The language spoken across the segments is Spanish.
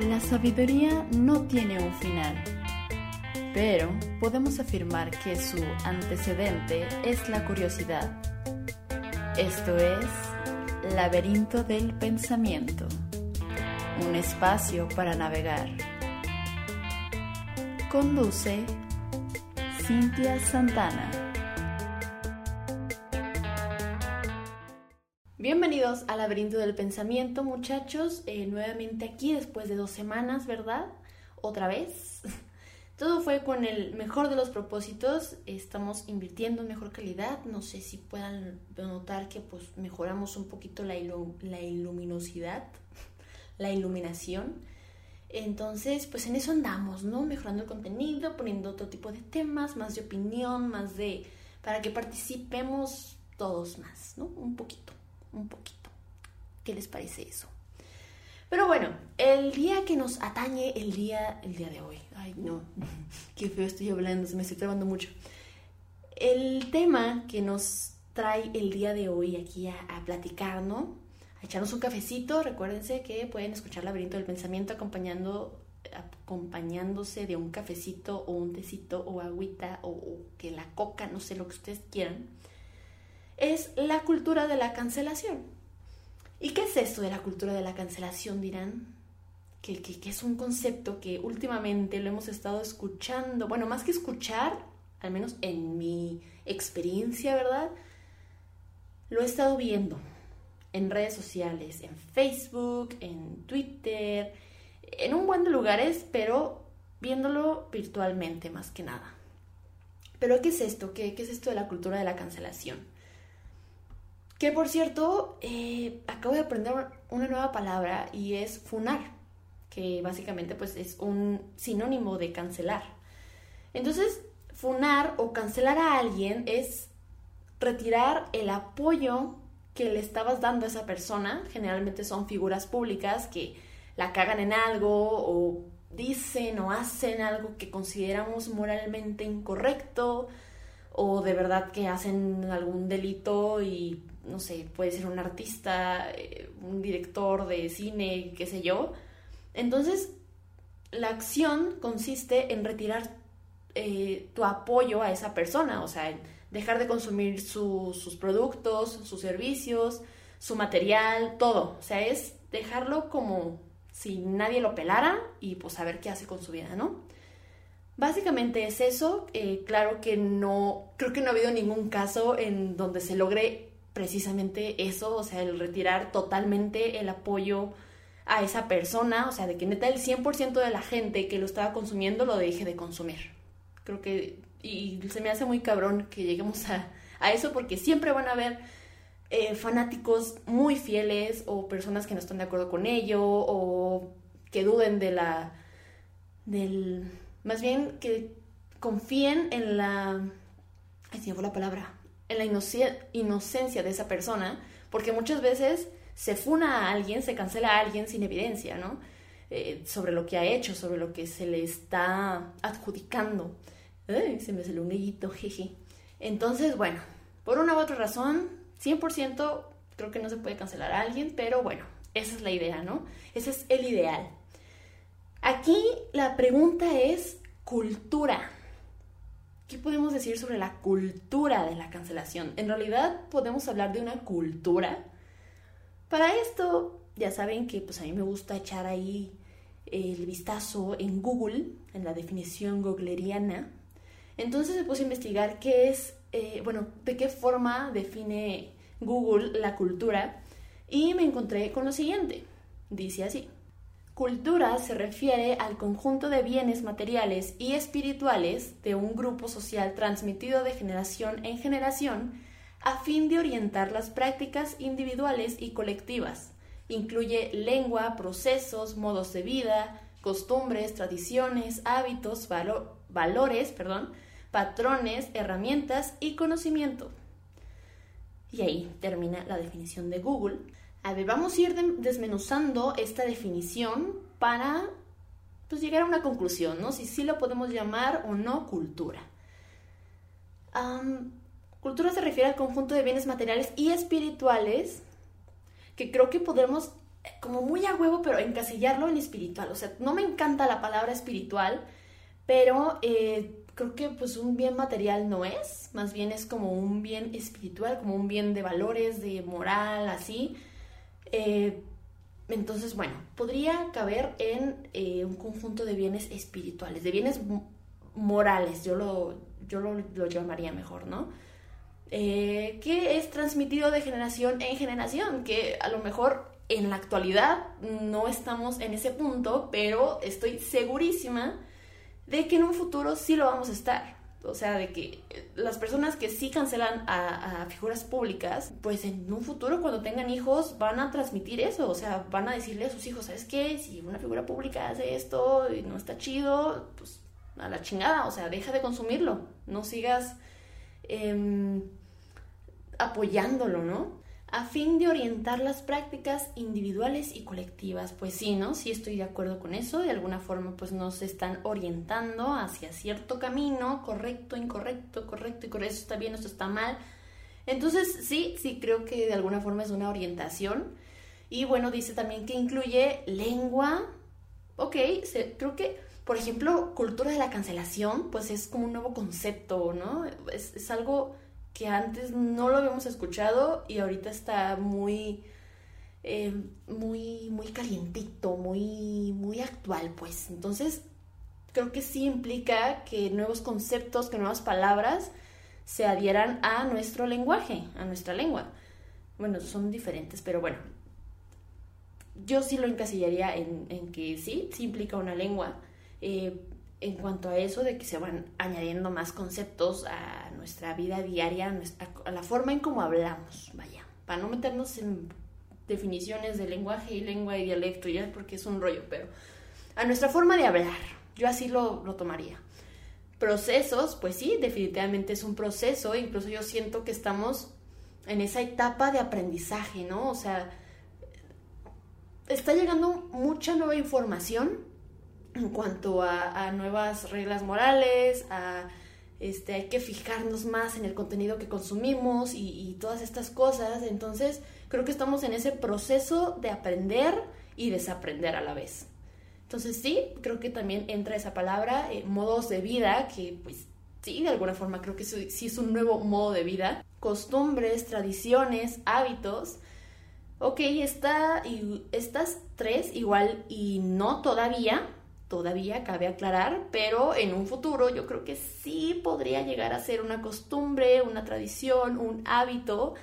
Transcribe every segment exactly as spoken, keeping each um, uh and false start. La sabiduría no tiene un final, pero podemos afirmar que su antecedente es la curiosidad. Esto es Laberinto del Pensamiento, un espacio para navegar. Conduce Cintia Santana. Bienvenidos al Laberinto del Pensamiento, muchachos. Eh, nuevamente aquí después de dos semanas, ¿verdad? Otra vez. Todo fue con el mejor de los propósitos. Estamos invirtiendo en mejor calidad. No sé si puedan notar que pues mejoramos un poquito la, ilu- la iluminosidad, la iluminación. Entonces, pues en eso andamos, ¿no? Mejorando el contenido, poniendo otro tipo de temas, más de opinión, más de... para que participemos todos más, ¿no? Un poquito. un poquito. ¿Qué les parece eso? Pero bueno, el día que nos atañe, el día el día de hoy. Ay, no, qué feo estoy hablando, se me estoy trabando mucho. El tema que nos trae el día de hoy aquí a, a platicar, ¿no? A echarnos un cafecito. Recuérdense que pueden escuchar Laberinto del Pensamiento acompañando, acompañándose de un cafecito o un tecito o agüita o, o que la coca, no sé, lo que ustedes quieran. Es la cultura de la cancelación. ¿Y qué es esto de la cultura de la cancelación, dirán? Que, que, que es un concepto que últimamente lo hemos estado escuchando. Bueno, más que escuchar, al menos en mi experiencia, ¿verdad? Lo he estado viendo en redes sociales, en Facebook, en Twitter, en un buen de lugares, pero viéndolo virtualmente más que nada. ¿Pero qué es esto? ¿Qué, qué es esto de la cultura de la cancelación? Que, por cierto, eh, acabo de aprender una nueva palabra y es funar, que básicamente pues, es un sinónimo de cancelar. Entonces, funar o cancelar a alguien es retirar el apoyo que le estabas dando a esa persona. Generalmente son figuras públicas que la cagan en algo o dicen o hacen algo que consideramos moralmente incorrecto o de verdad que hacen algún delito y... no sé, puede ser un artista, un director de cine, qué sé yo. Entonces, la acción consiste en retirar eh, tu apoyo a esa persona, o sea, en dejar de consumir su, sus productos, sus servicios, su material, todo. O sea, es dejarlo como si nadie lo pelara y pues saber qué hace con su vida, ¿no? Básicamente es eso. Eh, claro que no, creo que no ha habido ningún caso en donde se logre... precisamente eso, o sea, el retirar totalmente el apoyo a esa persona, o sea, de que neta el cien por ciento de la gente que lo estaba consumiendo lo deje de consumir. Creo que, y se me hace muy cabrón que lleguemos a, a eso porque siempre van a haber eh, fanáticos muy fieles o personas que no están de acuerdo con ello o que duden de la, del, más bien que confíen en la, ay, se me fue la palabra, en la inoc- inocencia de esa persona, porque muchas veces se funa a alguien, se cancela a alguien sin evidencia, ¿no? Eh, sobre lo que ha hecho, sobre lo que se le está adjudicando. Ay, se me salió un gallito, jeje. Entonces, bueno, por una u otra razón, cien por ciento creo que no se puede cancelar a alguien, pero bueno, esa es la idea, ¿no? Ese es el ideal. Aquí la pregunta es cultura. ¿Qué podemos decir sobre la cultura de la cancelación? En realidad, podemos hablar de una cultura. Para esto, ya saben que pues, a mí me gusta echar ahí el vistazo en Google, en la definición googleriana. Entonces me puse a investigar qué es, eh, bueno, de qué forma define Google la cultura y me encontré con lo siguiente. Dice así. Cultura se refiere al conjunto de bienes materiales y espirituales de un grupo social transmitido de generación en generación a fin de orientar las prácticas individuales y colectivas. Incluye lengua, procesos, modos de vida, costumbres, tradiciones, hábitos, valo- valores, perdón, patrones, herramientas y conocimiento. Y ahí termina la definición de Google. A ver, vamos a ir desmenuzando esta definición para pues, llegar a una conclusión, ¿no? Si sí lo podemos llamar o no cultura. Um, cultura se refiere al conjunto de bienes materiales y espirituales, que creo que podemos como muy a huevo, pero encasillarlo en espiritual. O sea, no me encanta la palabra espiritual, pero eh, creo que pues un bien material no es, más bien es como un bien espiritual, como un bien de valores, de moral, así. Eh, entonces, bueno, podría caber en eh, un conjunto de bienes espirituales, de bienes morales, yo lo, yo lo, lo llamaría mejor, ¿no? Eh, que es transmitido de generación en generación, que a lo mejor en la actualidad no estamos en ese punto, pero estoy segurísima de que en un futuro sí lo vamos a estar. O sea, de que las personas que sí cancelan a, a figuras públicas, pues en un futuro cuando tengan hijos van a transmitir eso. O sea, van a decirle a sus hijos, ¿sabes qué? Si una figura pública hace esto y no está chido, pues a la chingada. O sea, deja de consumirlo, no sigas eh, apoyándolo, ¿no? A fin de orientar las prácticas individuales y colectivas. Pues sí, ¿no? Sí estoy de acuerdo con eso. De alguna forma, pues nos están orientando hacia cierto camino, correcto, incorrecto, correcto, incorrecto. Eso está bien, eso está mal. Entonces, sí, sí creo que de alguna forma es una orientación. Y bueno, dice también que incluye lengua. Ok, se, creo que, por ejemplo, cultura de la cancelación, pues es como un nuevo concepto, ¿no? Es, es algo que antes no lo habíamos escuchado y ahorita está muy, eh, muy, muy calientito, muy, muy actual, pues. Entonces, creo que sí implica que nuevos conceptos, que nuevas palabras se adhieran a nuestro lenguaje, a nuestra lengua. Bueno, son diferentes, pero bueno. Yo sí lo encasillaría en, en que sí, sí implica una lengua. Eh, en cuanto a eso de que se van añadiendo más conceptos a nuestra vida diaria, a la forma en cómo hablamos, vaya, para no meternos en definiciones de lenguaje y lengua y dialecto, ya porque es un rollo, pero a nuestra forma de hablar, yo así lo, lo tomaría. Procesos, pues sí, definitivamente es un proceso, incluso yo siento que estamos en esa etapa de aprendizaje, ¿no? O sea, está llegando mucha nueva información en cuanto a, a nuevas reglas morales, a este, hay que fijarnos más en el contenido que consumimos y, y todas estas cosas. Entonces, creo que estamos en ese proceso de aprender y desaprender a la vez. Entonces, sí, creo que también entra esa palabra, eh, modos de vida, que pues sí, de alguna forma creo que sí, sí es un nuevo modo de vida. Costumbres, tradiciones, hábitos. Ok, está, y estas tres igual y no todavía, Todavía cabe aclarar, pero en un futuro yo creo que sí podría llegar a ser una costumbre, una tradición, un hábito,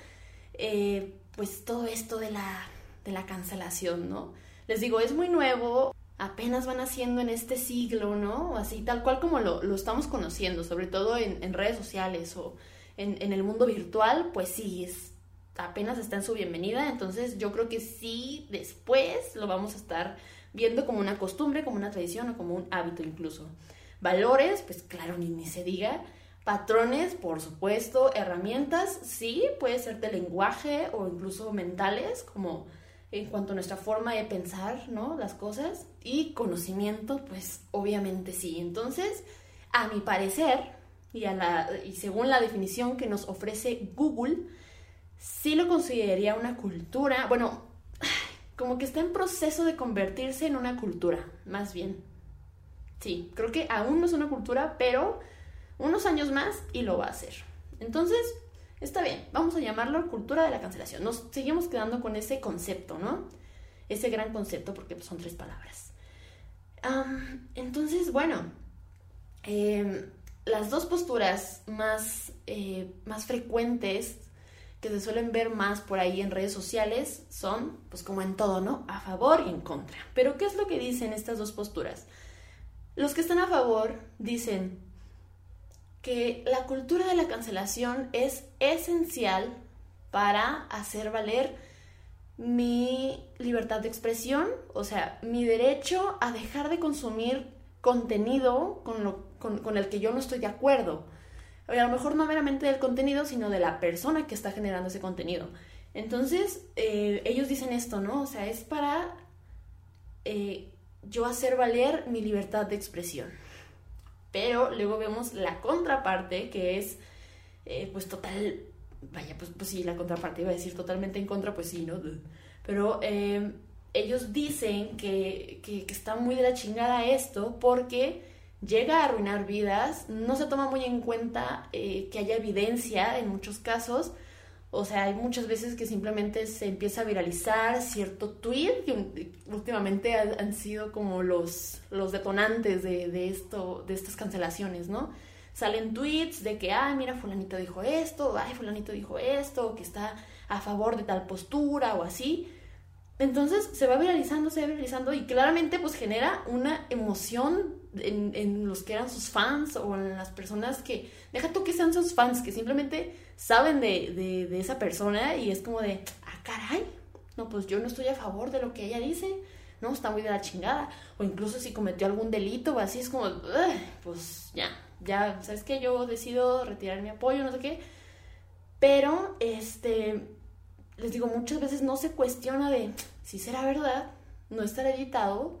eh, pues todo esto de la, de la cancelación, ¿no? Les digo, es muy nuevo, apenas van haciendo en este siglo, ¿no? Así tal cual como lo, lo estamos conociendo, sobre todo en, en redes sociales o en, en el mundo virtual, pues sí, es, apenas está en su bienvenida, entonces yo creo que sí, después lo vamos a estar viendo como una costumbre, como una tradición o como un hábito incluso. Valores, pues claro, ni, ni se diga. Patrones, por supuesto. Herramientas, sí, puede ser de lenguaje o incluso mentales, como en cuanto a nuestra forma de pensar, ¿no? Las cosas. Y conocimiento, pues obviamente sí. Entonces, a mi parecer, y, a la, y según la definición que nos ofrece Google, sí lo consideraría una cultura, bueno, como que está en proceso de convertirse en una cultura, más bien. Sí, creo que aún no es una cultura, pero unos años más y lo va a ser. Entonces, está bien, vamos a llamarlo cultura de la cancelación. Nos seguimos quedando con ese concepto, ¿no? Ese gran concepto, porque son tres palabras. Um, entonces, bueno, eh, las dos posturas más, eh, más frecuentes que se suelen ver más por ahí en redes sociales son, pues como en todo, ¿no? A favor y en contra. Pero, ¿qué es lo que dicen estas dos posturas? Los que están a favor dicen que la cultura de la cancelación es esencial para hacer valer mi libertad de expresión, o sea, mi derecho a dejar de consumir contenido con, lo, con, con el que yo no estoy de acuerdo. A lo mejor no meramente del contenido, sino de la persona que está generando ese contenido. Entonces, eh, ellos dicen esto, ¿no? O sea, es para eh, yo hacer valer mi libertad de expresión. Pero luego vemos la contraparte, que es, eh, pues, total... Vaya, pues, pues sí, la contraparte, iba a decir totalmente en contra, pues sí, ¿no? Pero eh, ellos dicen que, que, que está muy de la chingada esto porque llega a arruinar vidas, no se toma muy en cuenta eh, que haya evidencia en muchos casos. O sea, hay muchas veces que simplemente se empieza a viralizar cierto tweet que últimamente han sido como los, los detonantes de, de, esto, de estas cancelaciones, ¿no? Salen tweets de que, ay, mira, fulanito dijo esto, ay, fulanito dijo esto, que está a favor de tal postura o así. Entonces se va viralizando, se va viralizando y claramente pues genera una emoción en, en los que eran sus fans o en las personas que, deja tú que sean sus fans, que simplemente saben de, de, de esa persona y es como de, ah, caray, no, pues yo no estoy a favor de lo que ella dice, no, está muy de la chingada, o incluso si cometió algún delito o así, es como, pues ya, ya, ¿sabes qué? Yo decido retirar mi apoyo, no sé qué, pero, este, les digo, muchas veces no se cuestiona de si será verdad, no estará editado,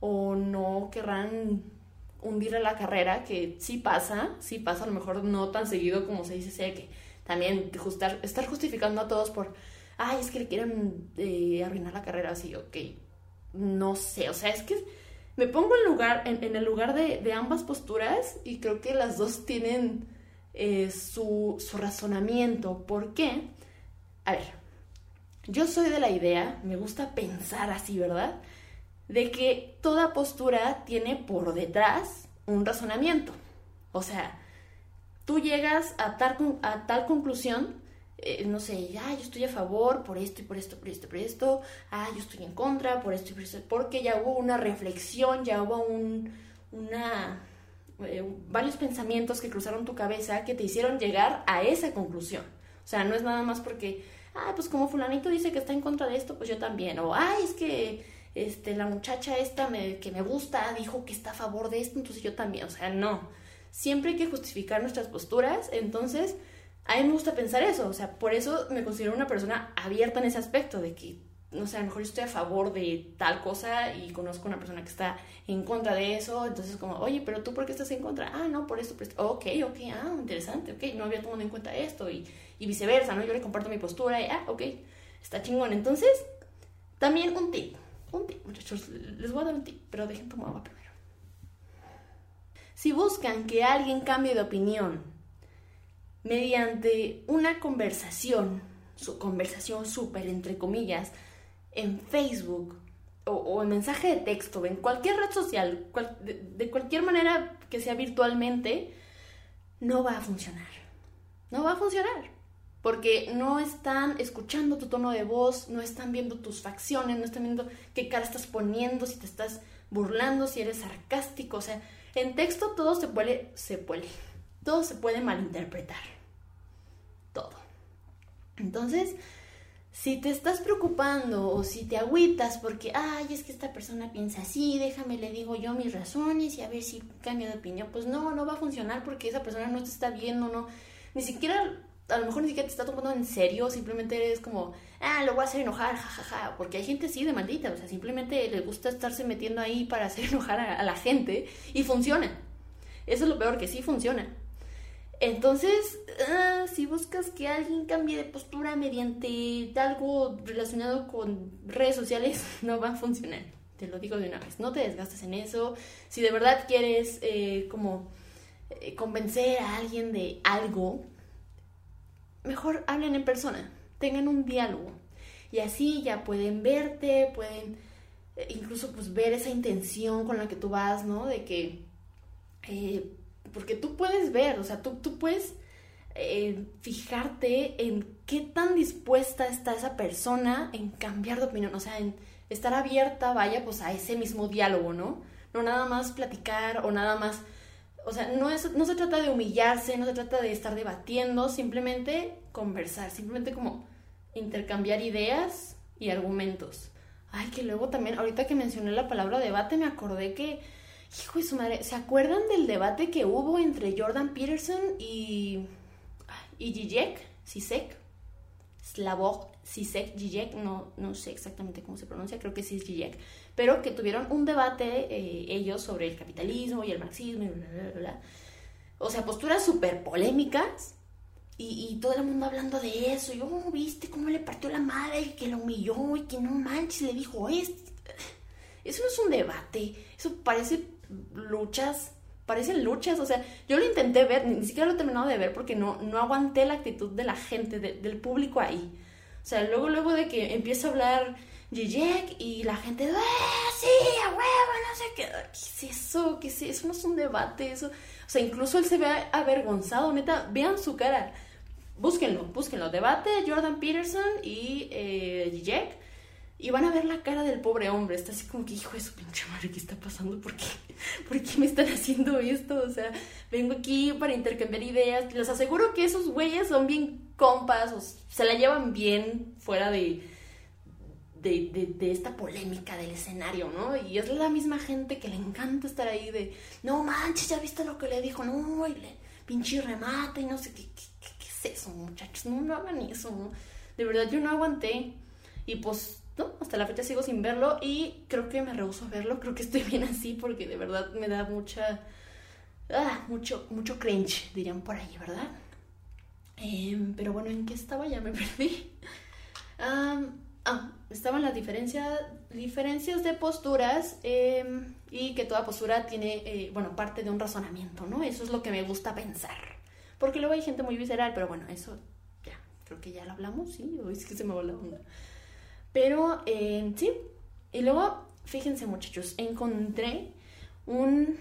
o no querrán hundir a la carrera, que sí pasa, sí pasa, a lo mejor no tan seguido como se dice, sea que también justar, estar justificando a todos por, ay, es que le quieren eh, arruinar la carrera, así, ok, no sé, o sea, es que me pongo en, lugar, en, en el lugar de, de ambas posturas y creo que las dos tienen eh, su, su razonamiento, ¿por qué? A ver, yo soy de la idea, me gusta pensar así, ¿verdad?, de que toda postura tiene por detrás un razonamiento. O sea, tú llegas a tal, a tal conclusión, eh, no sé, ah, yo estoy a favor por esto y por esto, por esto, por esto, ah, yo estoy en contra por esto y por esto, porque ya hubo una reflexión, ya hubo un, una, eh, varios pensamientos que cruzaron tu cabeza que te hicieron llegar a esa conclusión. O sea, no es nada más porque, ah, pues como fulanito dice que está en contra de esto, pues yo también, o, ah, es que... Este, la muchacha esta me, que me gusta dijo que está a favor de esto, entonces yo también, o sea, no, siempre hay que justificar nuestras posturas, entonces a mí me gusta pensar eso, o sea, por eso me considero una persona abierta en ese aspecto de que, no sé, a lo mejor yo estoy a favor de tal cosa y conozco a una persona que está en contra de eso, entonces como, oye, pero tú ¿por qué estás en contra? Ah, no, por esto, por esto, ok, ok, ah, interesante, ok, no había tomado en cuenta esto y, y viceversa, ¿no? Yo le comparto mi postura y, ah, ok, está chingón, entonces también un tip Un tip, muchachos, les voy a dar un tip, pero dejen tomar agua primero. Si buscan que alguien cambie de opinión mediante una conversación, su conversación súper entre comillas, en Facebook o, o en mensaje de texto, en cualquier red social, cual, de, de cualquier manera que sea virtualmente, no va a funcionar. No va a funcionar. Porque no están escuchando tu tono de voz, no están viendo tus facciones, no están viendo qué cara estás poniendo, si te estás burlando, si eres sarcástico. O sea, en texto todo se puede, se puede, todo se puede malinterpretar. Todo. Entonces, si te estás preocupando o si te agüitas porque, ay, es que esta persona piensa así, déjame, le digo yo mis razones y a ver si cambia de opinión, pues no, no va a funcionar porque esa persona no te está viendo, no, ni siquiera... A lo mejor ni siquiera te está tomando en serio, simplemente eres como, ah, lo voy a hacer enojar, jajaja, ja, ja. Porque hay gente así de maldita, o sea, simplemente les gusta estarse metiendo ahí para hacer enojar a, a la gente y funciona. Eso es lo peor, que sí funciona. Entonces, uh, si buscas que alguien cambie de postura mediante algo relacionado con redes sociales, no va a funcionar, te lo digo de una vez, no te desgastes en eso. Si de verdad quieres eh, como eh, convencer a alguien de algo, mejor hablen en persona, tengan un diálogo y así ya pueden verte, pueden incluso pues ver esa intención con la que tú vas, ¿no? De que, eh, porque tú puedes ver, o sea, tú, tú puedes eh, fijarte en qué tan dispuesta está esa persona en cambiar de opinión, o sea, en estar abierta, vaya, pues a ese mismo diálogo, ¿no? No nada más platicar o nada más... O sea, no, es, no se trata de humillarse, no se trata de estar debatiendo, simplemente conversar, simplemente como intercambiar ideas y argumentos. Ay, que luego también, ahorita que mencioné la palabra debate, me acordé que, hijo de su madre, ¿se acuerdan del debate que hubo entre Jordan Peterson y, y Žižek? Žižek, Slavoj Žižek, Žižek, no, no sé exactamente cómo se pronuncia, creo que sí es Žižek, pero que tuvieron un debate eh, ellos sobre el capitalismo y el marxismo y bla, bla, bla, bla. O sea, posturas súper polémicas Y, y todo el mundo hablando de eso. Yo, oh, ¿viste cómo le partió la madre y que lo humilló y que no manches? Le dijo, esto. Eso no es un debate. Eso parece luchas. Parecen luchas. O sea, yo lo intenté ver, ni siquiera lo he terminado de ver porque no, no aguanté la actitud de la gente, de, del público ahí. O sea, luego, luego de que empieza a hablar Žižek y la gente, ¡ah, sí, a huevo! No sé qué. ¿Qué es eso? ¿Qué es eso? Eso no es un debate. Eso. O sea, incluso él se ve avergonzado, neta. Vean su cara. Búsquenlo, búsquenlo. Debate, Jordan Peterson y eh, Žižek. Y van a ver la cara del pobre hombre. Está así como que, hijo de su pinche madre, ¿qué está pasando? ¿Por qué? ¿Por qué me están haciendo esto? O sea, vengo aquí para intercambiar ideas. Les aseguro que esos güeyes son bien compas. O se la llevan bien fuera de, de, de, de esta polémica del escenario, ¿no? Y es la misma gente que le encanta estar ahí de, no manches, ¿ya viste lo que le dijo? No, y le pinche remate y no sé qué. ¿Qué, qué, qué es eso, muchachos? No, no hagan eso, ¿no? De verdad, yo no aguanté. Y pues... no, hasta la fecha sigo sin verlo y creo que me rehúso a verlo, creo que estoy bien así porque de verdad me da mucha... Ah, mucho, mucho cringe, dirían por ahí, ¿verdad? Eh, pero bueno, ¿en qué estaba? Ya me perdí. Um, ah, estaban las diferencia, diferencias de posturas eh, y que toda postura tiene, eh, bueno, parte de un razonamiento, ¿no? Eso es lo que me gusta pensar. Porque luego hay gente muy visceral, pero bueno, eso ya, creo que ya lo hablamos, ¿sí? O es que se me va la onda. Pero, eh, sí, y luego, fíjense muchachos, encontré un,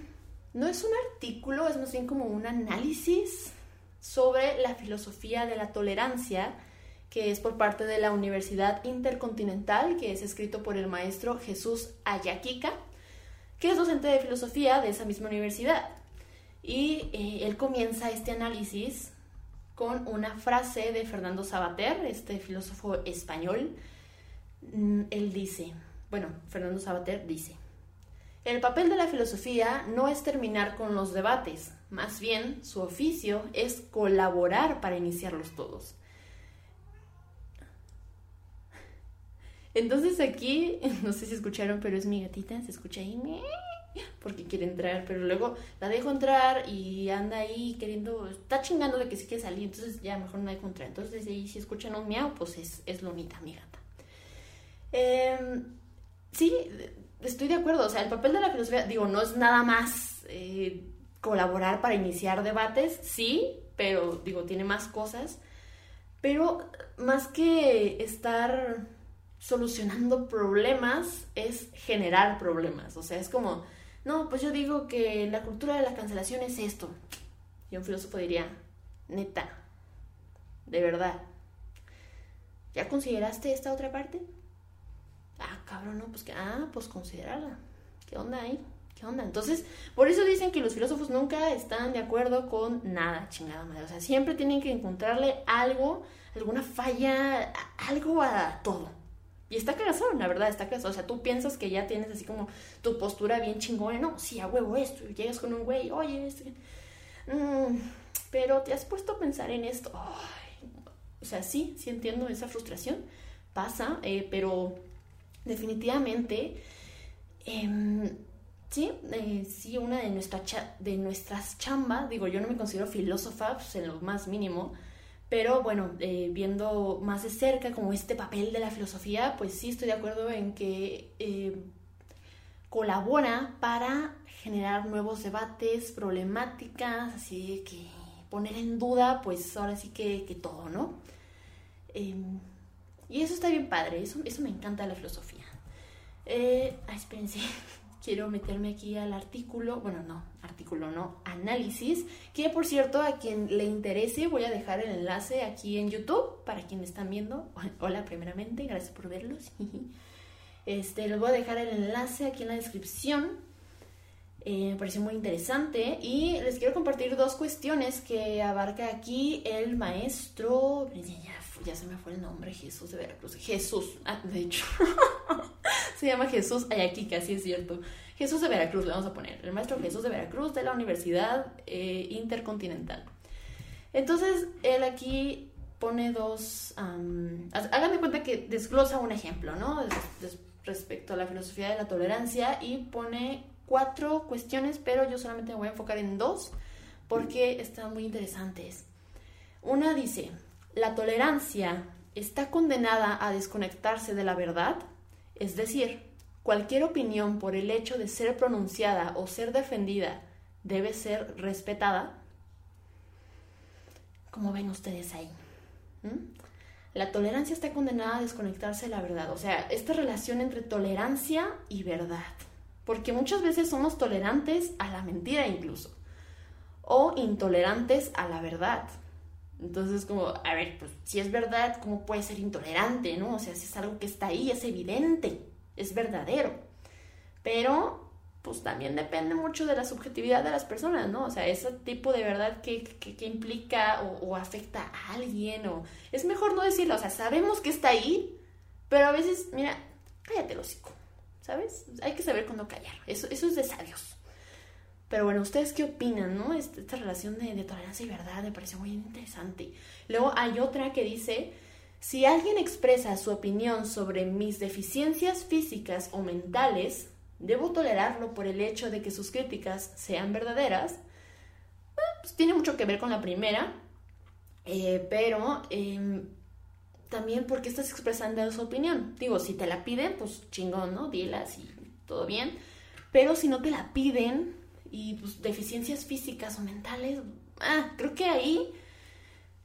no es un artículo, es más bien como un análisis sobre la filosofía de la tolerancia, que es por parte de la Universidad Intercontinental, que es escrito por el maestro Jesús Ayaquica, que es docente de filosofía de esa misma universidad. Y eh, él comienza este análisis con una frase de Fernando Savater, este filósofo español. Él dice, bueno, Fernando Savater dice, el papel de la filosofía no es terminar con los debates, más bien su oficio es colaborar para iniciarlos todos. Entonces aquí, no sé si escucharon, pero es mi gatita, se escucha ahí, porque quiere entrar, pero luego la dejo entrar y anda ahí queriendo, está chingando de que sí quiere salir, entonces ya mejor no dejo entrar. Entonces ahí si escuchan un miau, pues es, es Lonita, mi gata. Eh, sí, estoy de acuerdo, o sea, el papel de la filosofía, digo, no es nada más eh, colaborar para iniciar debates, sí, pero, digo, tiene más cosas, pero más que estar solucionando problemas, es generar problemas, o sea, es como, no, pues yo digo que la cultura de la cancelación es esto, y un filósofo diría, neta, de verdad, ¿ya consideraste esta otra parte? Ah, cabrón, no, pues que, ah, pues considérala. ¿Qué onda ahí? ¿Qué onda? Entonces, por eso dicen que los filósofos nunca están de acuerdo con nada, chingada madre. O sea, siempre tienen que encontrarle algo, alguna falla, algo a todo. Y está cagazón, la verdad, está cagazón. O sea, tú piensas que ya tienes así como tu postura bien chingona. No, sí, a huevo esto. Y llegas con un güey, oye, esto. Mm, pero te has puesto a pensar en esto. Ay, o sea, sí, sí entiendo esa frustración. Pasa, eh, pero... definitivamente, eh, sí, eh, sí, una de, nuestra cha- de nuestras chambas, digo, yo no me considero filósofa pues, en lo más mínimo, pero bueno, eh, viendo más de cerca como este papel de la filosofía, pues sí estoy de acuerdo en que eh, colabora para generar nuevos debates, problemáticas, así que poner en duda, pues ahora sí que, que todo, ¿no? Eh, Y eso está bien padre, eso, eso me encanta la filosofía. Eh, ay, espérense, quiero meterme aquí al artículo, bueno, no, artículo no, análisis, que por cierto, a quien le interese voy a dejar el enlace aquí en YouTube, para quienes están viendo, hola primeramente, gracias por verlos. Este, les voy a dejar el enlace aquí en la descripción, eh, me pareció muy interesante, y les quiero compartir dos cuestiones que abarca aquí el maestro... ya se me fue el nombre, Jesús de Veracruz. Jesús, ah, de hecho, se llama Jesús Ayaquica, sí es cierto. Jesús de Veracruz, le vamos a poner. El maestro Jesús de Veracruz de la Universidad eh, Intercontinental. Entonces, él aquí pone dos... Um, háganme cuenta que desglosa un ejemplo, ¿no? Des, des, respecto a la filosofía de la tolerancia y pone cuatro cuestiones, pero yo solamente me voy a enfocar en dos porque están muy interesantes. Una dice, la tolerancia está condenada a desconectarse de la verdad, es decir, cualquier opinión por el hecho de ser pronunciada o ser defendida debe ser respetada. ¿Cómo ven ustedes ahí? ¿Mm? La tolerancia está condenada a desconectarse de la verdad. O sea, esta relación entre tolerancia y verdad. Porque muchas veces somos tolerantes a la mentira incluso. O intolerantes a la verdad. Entonces, como, a ver, pues si es verdad, ¿cómo puede ser intolerante, no? O sea, si es algo que está ahí, es evidente, es verdadero. Pero, pues también depende mucho de la subjetividad de las personas, ¿no? O sea, ese tipo de verdad que, que, que implica o, o afecta a alguien, o... Es mejor no decirlo, o sea, sabemos que está ahí, pero a veces, mira, cállate el hocico, ¿sabes? Hay que saber cuándo callar, eso, eso es de sabios. Pero bueno, ¿ustedes qué opinan, no? Esta, esta relación de, de tolerancia y verdad me pareció muy interesante. Luego hay otra que dice, si alguien expresa su opinión sobre mis deficiencias físicas o mentales, ¿debo tolerarlo por el hecho de que sus críticas sean verdaderas? Bueno, pues tiene mucho que ver con la primera, eh, pero eh, también porque estás expresando su opinión. Digo, si te la piden, pues chingón, ¿no? Dilas y todo bien. Pero si no te la piden... y pues, deficiencias físicas o mentales, ah, creo que ahí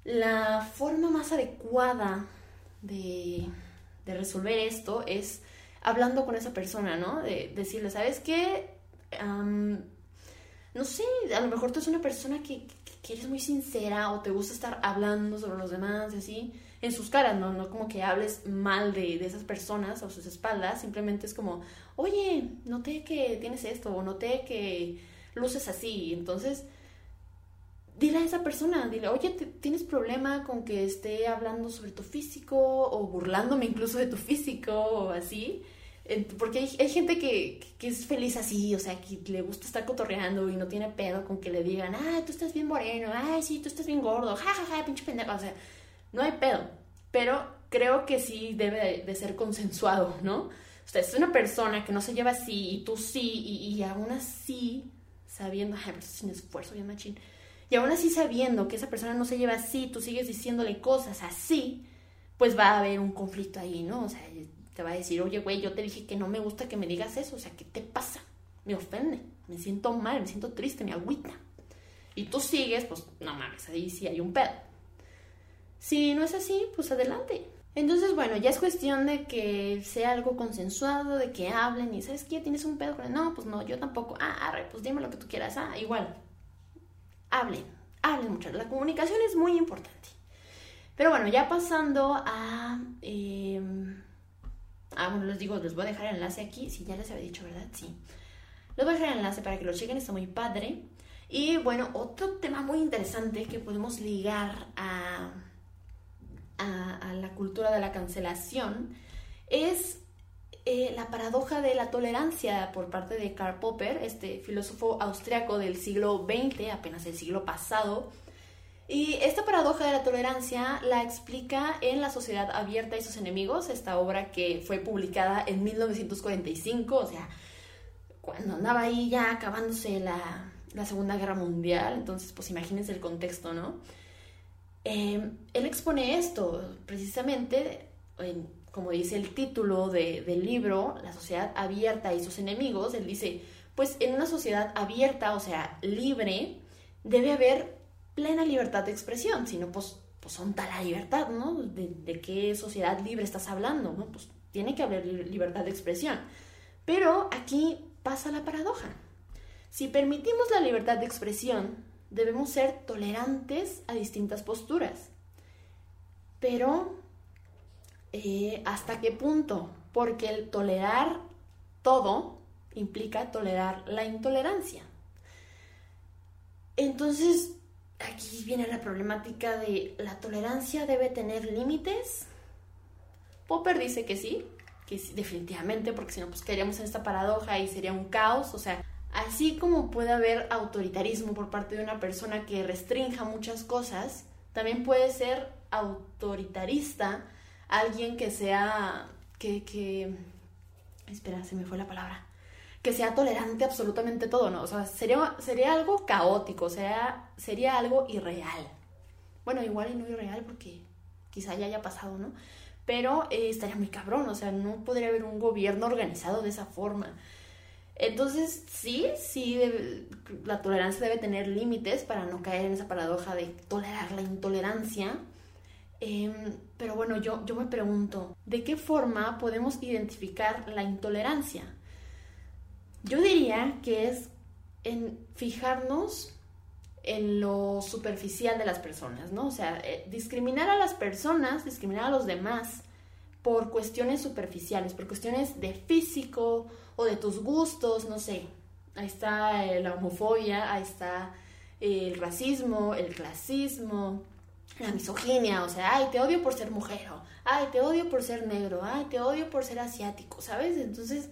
la forma más adecuada de, de resolver esto es hablando con esa persona, ¿no? De decirle, ¿sabes qué? Um, no sé, a lo mejor tú eres una persona que, que eres muy sincera o te gusta estar hablando sobre los demás y así, en sus caras, ¿no? No como que hables mal de, de esas personas o sus espaldas, simplemente es como, oye, noté que tienes esto o noté que... luces así, entonces dile a esa persona, dile, oye, ¿tienes problema con que esté hablando sobre tu físico o burlándome incluso de tu físico o así? Porque hay, hay gente que, que es feliz así, o sea, que le gusta estar cotorreando y no tiene pedo con que le digan, ah, tú estás bien moreno, ay, sí, tú estás bien gordo, jajaja, ja, ja, pinche pendejo, o sea, no hay pedo, pero creo que sí debe de ser consensuado, ¿no? O sea, es una persona que no se lleva así y tú sí y, y aún así... sabiendo, ay, pero sin esfuerzo, bien machín, y aún así sabiendo que esa persona no se lleva así, tú sigues diciéndole cosas así, pues va a haber un conflicto ahí, ¿no? O sea, te va a decir, oye, güey, yo te dije que no me gusta que me digas eso, o sea, ¿qué te pasa? Me ofende, me siento mal, me siento triste, me agüita. Y tú sigues, pues, no mames, ahí sí hay un pedo. Si no es así, pues adelante. Entonces, bueno, ya es cuestión de que sea algo consensuado, de que hablen y, ¿sabes qué? ¿Tienes un pedo con él? No, pues no, yo tampoco. Ah, arre, pues dime lo que tú quieras. Ah, igual. Hablen, hablen mucho. La comunicación es muy importante. Pero bueno, ya pasando a... Eh, ah, bueno, les digo, les voy a dejar el enlace aquí. Sí, ya les había dicho, ¿verdad? Sí. Les voy a dejar el enlace para que lo chequen, está muy padre. Y bueno, otro tema muy interesante que podemos ligar a... A, a la cultura de la cancelación es eh, la paradoja de la tolerancia por parte de Karl Popper, este filósofo austriaco del siglo veinte, apenas el siglo pasado. Y esta paradoja de la tolerancia la explica en La Sociedad Abierta y Sus Enemigos, esta obra que fue publicada en mil novecientos cuarenta y cinco, o sea, cuando andaba ahí ya acabándose la, la Segunda Guerra Mundial. Entonces, pues imagínense el contexto, ¿no? Eh, él expone esto, precisamente, en, como dice el título de, del libro, La Sociedad Abierta y Sus Enemigos. Él dice, pues en una sociedad abierta, o sea, libre, debe haber plena libertad de expresión, si no, pues, pues son tal la libertad, ¿no? ¿De, de qué sociedad libre estás hablando? ¿No? Pues tiene que haber libertad de expresión. Pero aquí pasa la paradoja. Si permitimos la libertad de expresión, debemos ser tolerantes a distintas posturas. Pero, eh, ¿hasta qué punto? Porque el tolerar todo implica tolerar la intolerancia. Entonces, aquí viene la problemática de ¿la tolerancia debe tener límites? Popper dice que sí, que sí, definitivamente, porque si no, pues caeríamos en esta paradoja y sería un caos, o sea... Así como puede haber autoritarismo por parte de una persona que restrinja muchas cosas, también puede ser autoritarista alguien que sea, que, que, espera, se me fue la palabra, que sea tolerante absolutamente todo, ¿no? O sea, sería, sería algo caótico, sería, sería algo irreal. Bueno, igual y no irreal porque quizá ya haya pasado, ¿no? Pero eh, estaría muy cabrón, o sea, no podría haber un gobierno organizado de esa forma. Entonces, sí, sí, debe, la tolerancia debe tener límites para no caer en esa paradoja de tolerar la intolerancia. Eh, pero bueno, yo, yo me pregunto, ¿de qué forma podemos identificar la intolerancia? Yo diría que es en fijarnos en lo superficial de las personas, ¿no? O sea, eh, discriminar a las personas, discriminar a los demás por cuestiones superficiales, por cuestiones de físico o de tus gustos, no sé. Ahí está eh, la homofobia, ahí está eh, el racismo, el clasismo, la misoginia, o sea, ay, te odio por ser mujer, o, ay, te odio por ser negro, ay, te odio por ser asiático, ¿sabes? Entonces,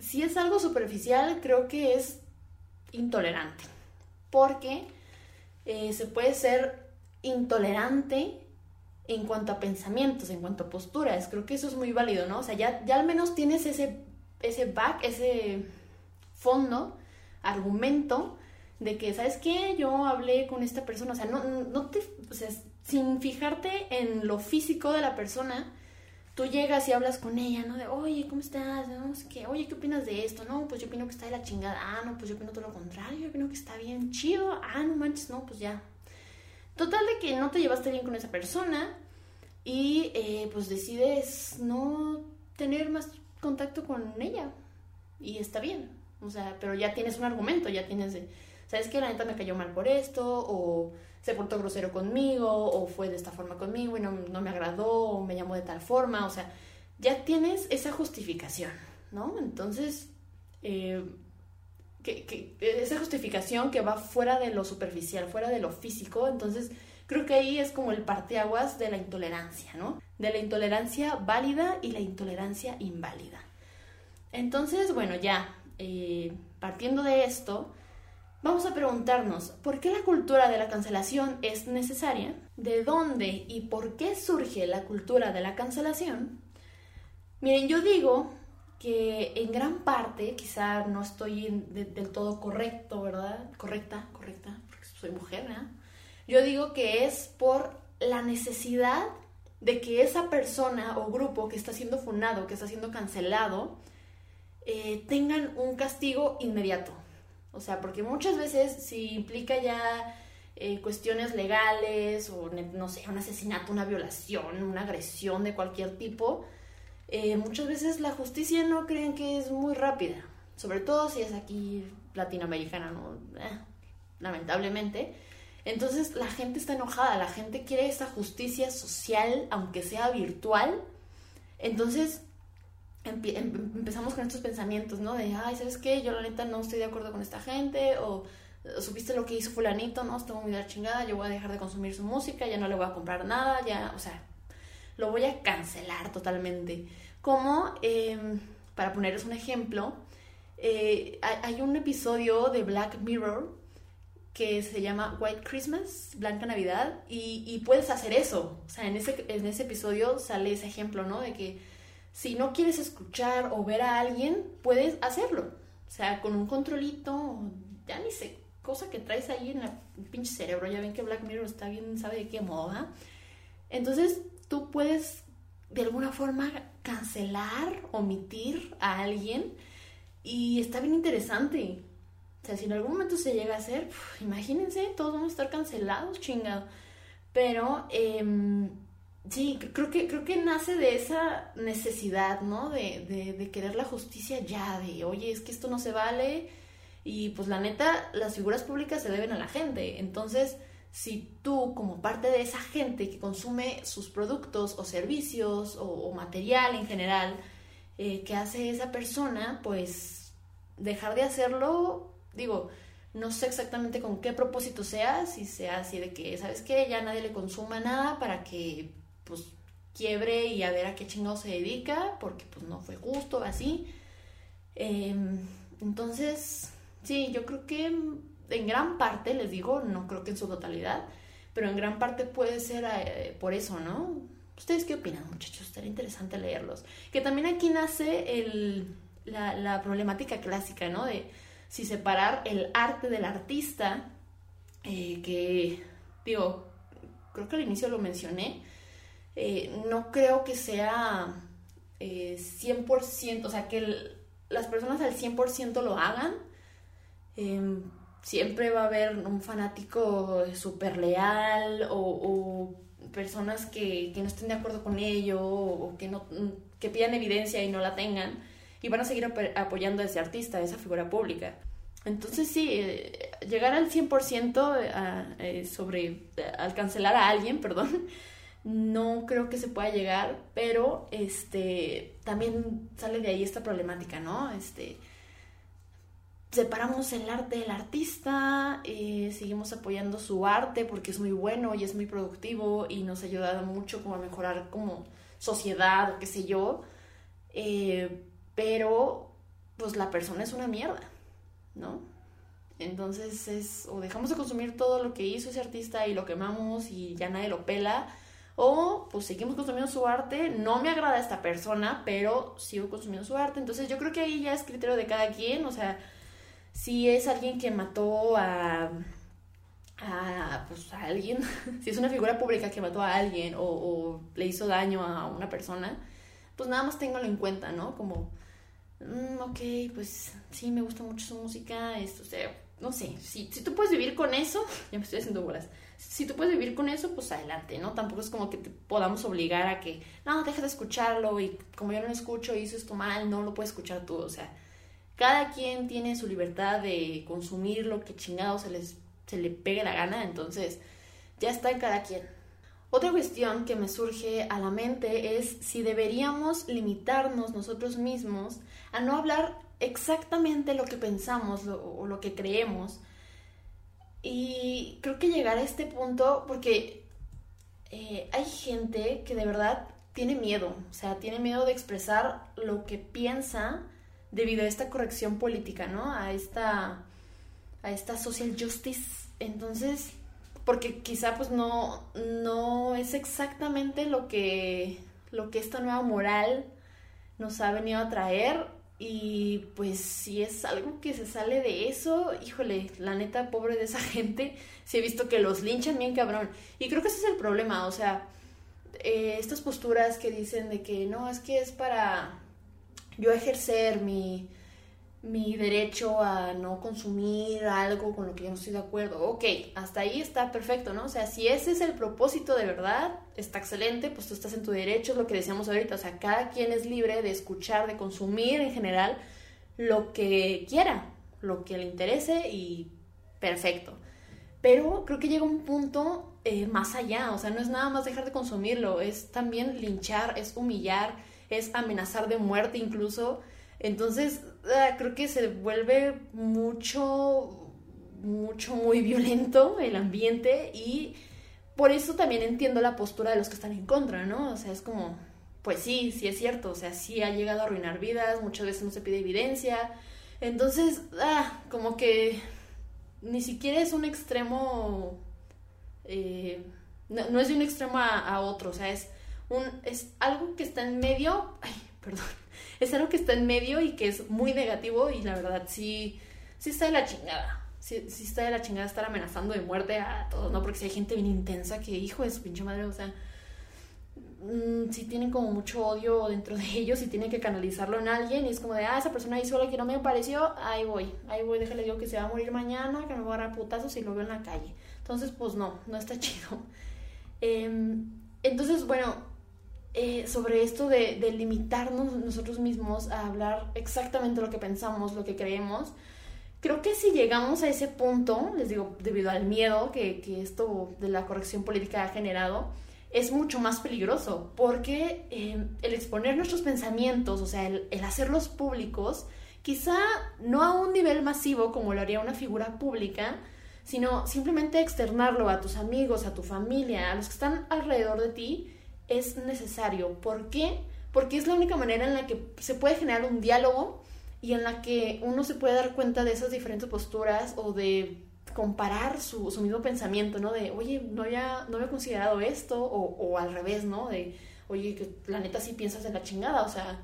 si es algo superficial, creo que es intolerante. Porque eh, se puede ser intolerante en cuanto a pensamientos, en cuanto a posturas. Creo que eso es muy válido, ¿no? O sea, ya, ya al menos tienes ese, ese back, ese fondo, argumento de que, ¿sabes qué? Yo hablé con esta persona. O sea, no, no te, o sea, sin fijarte en lo físico de la persona, tú llegas y hablas con ella, ¿no? De, oye, ¿cómo estás? No sé qué. Oye, ¿qué opinas de esto? No, pues yo opino que está de la chingada. Ah, no, pues yo opino todo lo contrario. Yo opino que está bien chido. Ah, no manches, no, pues ya. Total de que no te llevaste bien con esa persona y eh, pues decides no tener más contacto con ella. Y está bien. O sea, pero ya tienes un argumento, ya tienes de, ¿sabes qué? La neta me cayó mal por esto, o se portó grosero conmigo, o fue de esta forma conmigo y no, no me agradó, o me llamó de tal forma. O sea, ya tienes esa justificación, ¿no? Entonces, eh, que, que, esa justificación que va fuera de lo superficial, fuera de lo físico. Entonces, creo que ahí es como el parteaguas de la intolerancia, ¿no? De la intolerancia válida y la intolerancia inválida. Entonces, bueno, ya, eh, partiendo de esto, vamos a preguntarnos, ¿por qué la cultura de la cancelación es necesaria? ¿De dónde y por qué surge la cultura de la cancelación? Miren, yo digo que en gran parte, quizá no estoy de, del todo correcto, ¿verdad? Correcta, correcta, porque soy mujer, ¿verdad? Yo digo que es por la necesidad de que esa persona o grupo que está siendo funado, que está siendo cancelado, eh, tengan un castigo inmediato. O sea, porque muchas veces si implica ya eh, cuestiones legales o, no sé, un asesinato, una violación, una agresión de cualquier tipo, eh, muchas veces la justicia no creen que es muy rápida. Sobre todo si es aquí latinoamericana, ¿no? Eh, lamentablemente. Entonces la gente está enojada, la gente quiere esa justicia social, aunque sea virtual. Entonces empezamos con estos pensamientos, ¿no? De, ay, ¿sabes qué? Yo la neta no estoy de acuerdo con esta gente, o supiste lo que hizo fulanito, ¿no? Estuvo muy de la chingada, yo voy a dejar de consumir su música, ya no le voy a comprar nada, ya, o sea, lo voy a cancelar totalmente. Como, eh, para ponerles un ejemplo, eh, hay un episodio de Black Mirror que se llama White Christmas, Blanca Navidad, y, y puedes hacer eso. O sea, en ese, en ese episodio sale ese ejemplo, ¿no? De que si no quieres escuchar o ver a alguien, puedes hacerlo. O sea, con un controlito, ya ni sé, cosa que traes ahí en el pinche cerebro. Ya ven que Black Mirror está bien, sabe de qué moda. Entonces, tú puedes de alguna forma cancelar, omitir a alguien. Y está bien interesante. O sea, si en algún momento se llega a hacer, pff, imagínense, todos vamos a estar cancelados, chingado. Pero Eh, sí, creo que, creo que nace de esa necesidad, ¿no? De, de, de querer la justicia ya, de, oye, es que esto no se vale. Y pues la neta, las figuras públicas se deben a la gente. Entonces, si tú, como parte de esa gente que consume sus productos o servicios o, o material en general, eh, que hace esa persona, pues dejar de hacerlo, digo, no sé exactamente con qué propósito sea, si sea así de que, ¿sabes qué? Ya nadie le consuma nada para que pues quiebre y a ver a qué chingado se dedica, porque pues no fue justo, así. Eh, entonces, sí, yo creo que en gran parte, les digo, no creo que en su totalidad, pero en gran parte puede ser eh, por eso, ¿no? ¿Ustedes qué opinan, muchachos? Estaría interesante leerlos. Que también aquí nace el, la, la problemática clásica, ¿no? De si separar el arte del artista, eh, que, digo, creo que al inicio lo mencioné, eh, no creo que sea eh, cien por ciento, o sea, que el, las personas al cien por ciento lo hagan. Eh, siempre va a haber un fanático súper leal o, o personas que, que no estén de acuerdo con ello o, o que, no, que pidan evidencia y no la tengan y van a seguir ap- apoyando a ese artista, a esa figura pública. Entonces sí, eh, llegar al cien por ciento a, eh, sobre, al cancelar a alguien, perdón, no creo que se pueda llegar, pero este, también sale de ahí esta problemática, ¿no? Este... Separamos el arte del artista, eh, seguimos apoyando su arte porque es muy bueno y es muy productivo y nos ha ayudado mucho como a mejorar como sociedad o qué sé yo, eh, pero pues la persona es una mierda, ¿no? Entonces es o dejamos de consumir todo lo que hizo ese artista y lo quemamos y ya nadie lo pela, o pues seguimos consumiendo su arte, no me agrada esta persona, pero sigo consumiendo su arte. Entonces yo creo que ahí ya es criterio de cada quien, o sea, si es alguien que mató a, a, pues, a alguien, si es una figura pública que mató a alguien o, o le hizo daño a una persona, pues nada más téngalo en cuenta, ¿no? Como, mm, ok, pues sí, me gusta mucho su música, esto, o sea, no sé, si, si tú puedes vivir con eso, ya me estoy haciendo bolas, si tú puedes vivir con eso, pues adelante, ¿no? Tampoco es como que te podamos obligar a que, no, deja de escucharlo y como yo no lo escucho y hizo esto mal, no lo puedes escuchar tú, o sea... Cada quien tiene su libertad de consumir lo que chingado se, les, se le pegue la gana, entonces ya está en cada quien. Otra cuestión que me surge a la mente es si deberíamos limitarnos nosotros mismos a no hablar exactamente lo que pensamos lo, o lo que creemos. Y creo que llegar a este punto, porque eh, hay gente que de verdad tiene miedo, o sea, tiene miedo de expresar lo que piensa, debido a esta corrección política, ¿no? A esta, a esta social justice. Entonces, porque quizá pues no, no es exactamente lo que, lo que esta nueva moral nos ha venido a traer. Y pues si es algo que se sale de eso, híjole, la neta, pobre de esa gente. Sí he visto que los linchan bien cabrón. Y creo que ese es el problema, o sea, eh, estas posturas que dicen de que no, es que es para... yo ejercer mi, mi derecho a no consumir algo con lo que yo no estoy de acuerdo. Ok, hasta ahí está perfecto, ¿no? O sea, si ese es el propósito de verdad, está excelente, pues tú estás en tu derecho, es lo que decíamos ahorita. O sea, cada quien es libre de escuchar, de consumir en general lo que quiera, lo que le interese y perfecto. Pero creo que llega un punto eh, más allá, o sea, no es nada más dejar de consumirlo, es también linchar, es humillar, es amenazar de muerte incluso. Entonces uh, creo que se vuelve mucho, mucho, muy violento el ambiente y por eso también entiendo la postura de los que están en contra, ¿no? O sea, es como, pues sí, sí es cierto, o sea, sí ha llegado a arruinar vidas, muchas veces no se pide evidencia, entonces, ah, como que ni siquiera es un extremo, eh, no, no es de un extremo a, a otro, o sea, es... Un, es algo que está en medio, ay, perdón, es algo que está en medio y que es muy negativo y la verdad sí, sí está de la chingada, sí, sí está de la chingada estar amenazando de muerte a todos, ¿no? Porque si hay gente bien intensa que, hijo de su pinche madre, o sea, mmm, sí tienen como mucho odio dentro de ellos y tienen que canalizarlo en alguien y es como de, ah, esa persona hizo lo que no me pareció, ahí voy, ahí voy, déjale digo que se va a morir mañana, que me va a agarrar putazos y lo veo en la calle. Entonces, pues no, no está chido. Eh, entonces, bueno... Eh, sobre esto de, de limitarnos nosotros mismos a hablar exactamente lo que pensamos, lo que creemos, creo que si llegamos a ese punto, les digo, debido al miedo que, que esto de la corrección política ha generado, es mucho más peligroso, porque eh, el exponer nuestros pensamientos, o sea, el, el hacerlos públicos, quizá no a un nivel masivo como lo haría una figura pública, sino simplemente externarlo a tus amigos, a tu familia, a los que están alrededor de ti, es necesario. ¿Por qué? Porque es la única manera en la que se puede generar un diálogo y en la que uno se puede dar cuenta de esas diferentes posturas o de comparar su, su mismo pensamiento, ¿no? De, oye, no había, no había considerado esto, o, o al revés, ¿no? De, oye, que la neta sí piensas de la chingada, o sea,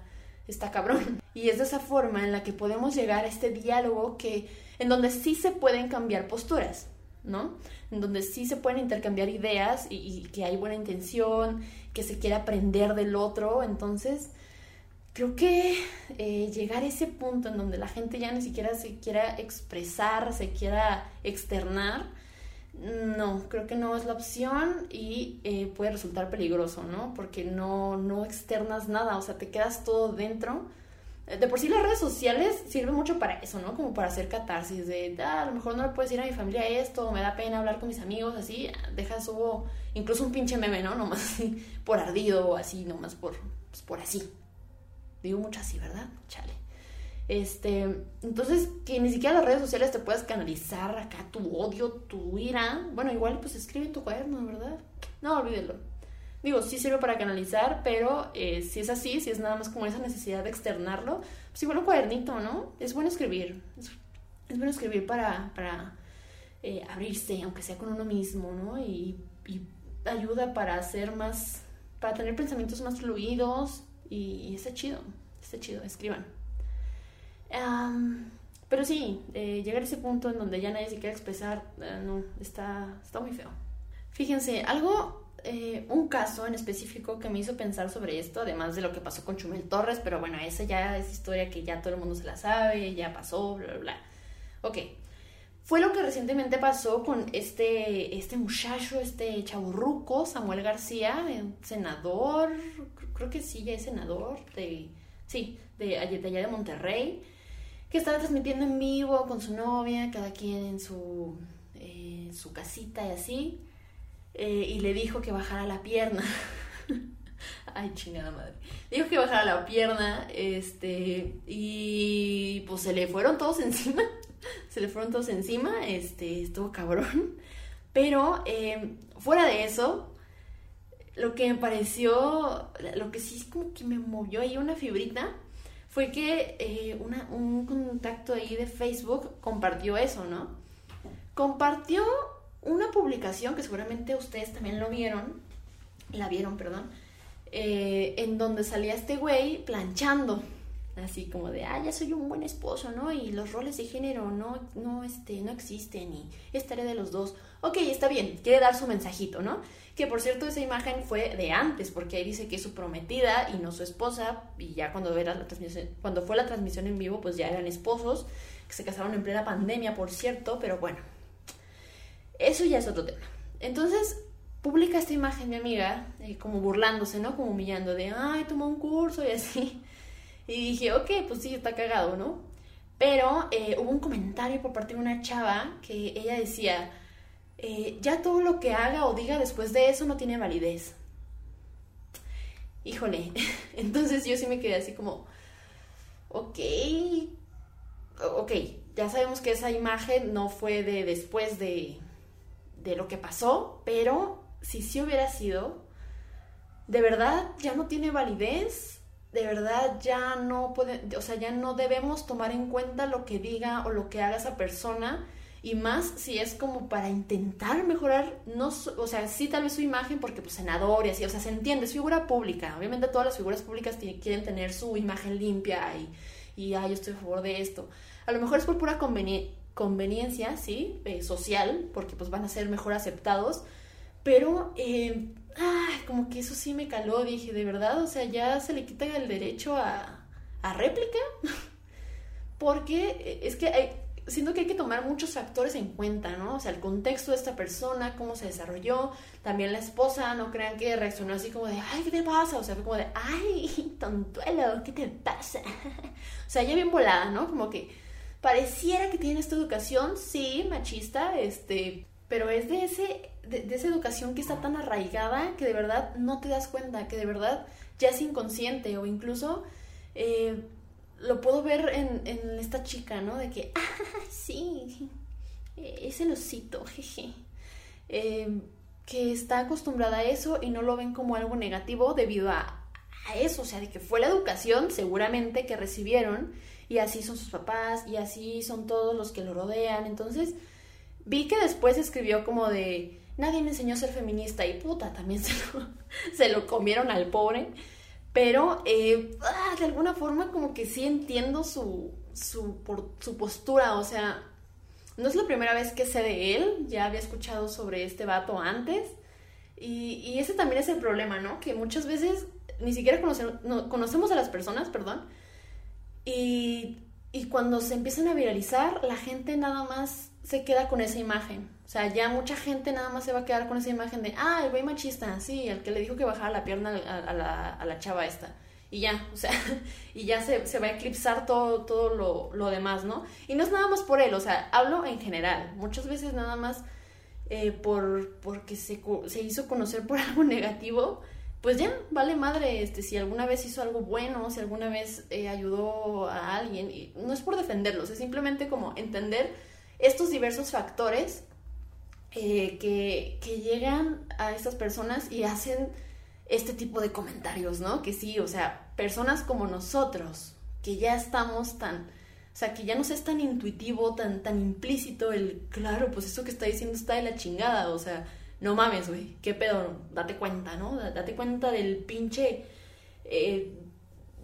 está cabrón. Y es de esa forma en la que podemos llegar a este diálogo que, en donde sí se pueden cambiar posturas, ¿no? En donde sí se pueden intercambiar ideas y, y que hay buena intención, que se quiere aprender del otro. Entonces, creo que eh, llegar a ese punto en donde la gente ya ni siquiera se quiera expresar, se quiera externar, no, creo que no es la opción y eh, puede resultar peligroso, ¿no? Porque no, no externas nada, o sea, te quedas todo dentro. De por sí las redes sociales sirven mucho para eso, ¿no? Como para hacer catarsis de, ah, a lo mejor no le puedes decir a mi familia esto, me da pena hablar con mis amigos, así, deja, subo incluso un pinche meme, ¿no? Nomás así, por ardido o así, nomás por, pues, por así. Digo mucho así, ¿verdad? Chale. Este, entonces, que ni siquiera las redes sociales te puedas canalizar acá tu odio, tu ira. Bueno, igual pues escribe en tu cuaderno, ¿verdad? No, olvídelo. Digo, sí sirve para canalizar, pero eh, si es así, si es nada más como esa necesidad de externarlo, pues igual un cuadernito, ¿no? Es bueno escribir. Es, es bueno escribir para, para eh, abrirse, aunque sea con uno mismo, ¿no? Y, y ayuda para hacer más, para tener pensamientos más fluidos y, y está chido, está chido, escriban. Um, pero sí, eh, llegar a ese punto en donde ya nadie se quiere expresar, uh, no, está, está muy feo. Fíjense, algo, eh, un caso en específico que me hizo pensar sobre esto, además de lo que pasó con Chumel Torres, pero bueno, esa ya es historia que ya todo el mundo se la sabe, ya pasó, bla, bla, bla. Ok, fue lo que recientemente pasó con este, este muchacho, este chavorruco, Samuel García, eh, senador, creo que sí, ya es senador de, sí, de, de allá de Monterrey, que estaba transmitiendo en vivo con su novia, cada quien en su, eh, su casita y así, eh, y le dijo que bajara la pierna. Ay, chingada madre. Dijo que bajara la pierna, este, y pues se le fueron todos encima, se le fueron todos encima, este, estuvo cabrón, pero eh, fuera de eso, lo que me pareció, lo que sí como que me movió ahí una fibrita, fue que eh, una, un contacto ahí de Facebook compartió eso, ¿no? Compartió una publicación que seguramente ustedes también lo vieron, la vieron, perdón, eh, en donde salía este güey planchando, así como de, ah, ya soy un buen esposo, ¿no? Y los roles de género no, no, este, no existen y es tarea de los dos. Ok, está bien, quiere dar su mensajito, ¿no? Que por cierto, esa imagen fue de antes, porque ahí dice que es su prometida y no su esposa, y ya cuando, era la transmisión, cuando fue la transmisión en vivo, pues ya eran esposos, que se casaron en plena pandemia, por cierto, pero bueno, eso ya es otro tema. Entonces, publica esta imagen mi amiga, eh, como burlándose, ¿no? Como humillando de, ay, tomó un curso y así. Y dije, ok, pues sí, está cagado, ¿no? Pero eh, hubo un comentario por parte de una chava que ella decía, eh, ya todo lo que haga o diga después de eso no tiene validez. Híjole, entonces yo sí me quedé así como, ok, ok, ya sabemos que esa imagen no fue de después de, de lo que pasó, pero si sí hubiera sido, de verdad ya no tiene validez. De verdad ya no puede, o sea, ya no debemos tomar en cuenta lo que diga o lo que haga esa persona, y más si es como para intentar mejorar, no, o sea, sí tal vez su imagen, porque pues senador y así, o sea, se entiende, es figura pública, obviamente todas las figuras públicas t- quieren tener su imagen limpia y, y ah, yo estoy a favor de esto. A lo mejor es por pura conveni- conveniencia, sí, eh, social, porque pues van a ser mejor aceptados, pero eh, ay, como que eso sí me caló, dije, de verdad, o sea, ya se le quita el derecho a, a réplica, porque es que hay, siento que hay que tomar muchos factores en cuenta, ¿no? O sea, el contexto de esta persona, cómo se desarrolló, también la esposa, no crean que reaccionó así como de, ay, ¿qué te pasa? O sea, fue como de, ay, tontuelo, ¿qué te pasa? O sea, ya bien volada, ¿no? Como que pareciera que tiene esta educación, sí, machista, este... pero es de, ese, de, de esa educación que está tan arraigada que de verdad no te das cuenta, que de verdad ya es inconsciente, o incluso eh, lo puedo ver en, en esta chica, ¿no? De que, ah, sí, es el osito, jeje. Eh, que está acostumbrada a eso y no lo ven como algo negativo debido a, a eso, o sea, de que fue la educación seguramente que recibieron, y así son sus papás, y así son todos los que lo rodean, entonces... Vi que después escribió como de, nadie me enseñó a ser feminista, y puta, también se lo, se lo comieron al pobre, pero eh, ah, de alguna forma como que sí entiendo su, su, por, su postura, o sea, No es la primera vez que sé de él, ya había escuchado sobre este vato antes. Y, y ese también es el problema, ¿no? Que muchas veces ni siquiera conoce, no, conocemos a las personas, perdón. Y, y cuando se empiezan a viralizar, la gente nada más se queda con esa imagen. O sea, ya mucha gente nada más se va a quedar con esa imagen de, ah, el güey machista, sí, el que le dijo que bajara la pierna a, a, la, a la chava esta. Y ya, o sea, y ya se, se va a eclipsar todo, todo lo, lo demás, ¿no? Y no es nada más por él, o sea, hablo en general. Muchas veces nada más eh, por porque se, se hizo conocer por algo negativo, pues ya, vale madre, este, si alguna vez hizo algo bueno, si alguna vez eh, ayudó a alguien. Y no es por defenderlos, es simplemente como entender estos diversos factores eh, que, que llegan a estas personas y hacen este tipo de comentarios, ¿no? Que sí, o sea, personas como nosotros, que ya estamos tan, o sea, que ya no es tan intuitivo, tan, tan implícito el, claro, pues eso que está diciendo está de la chingada, o sea, no mames, güey, qué pedo, date cuenta, ¿no? Date cuenta del pinche, eh,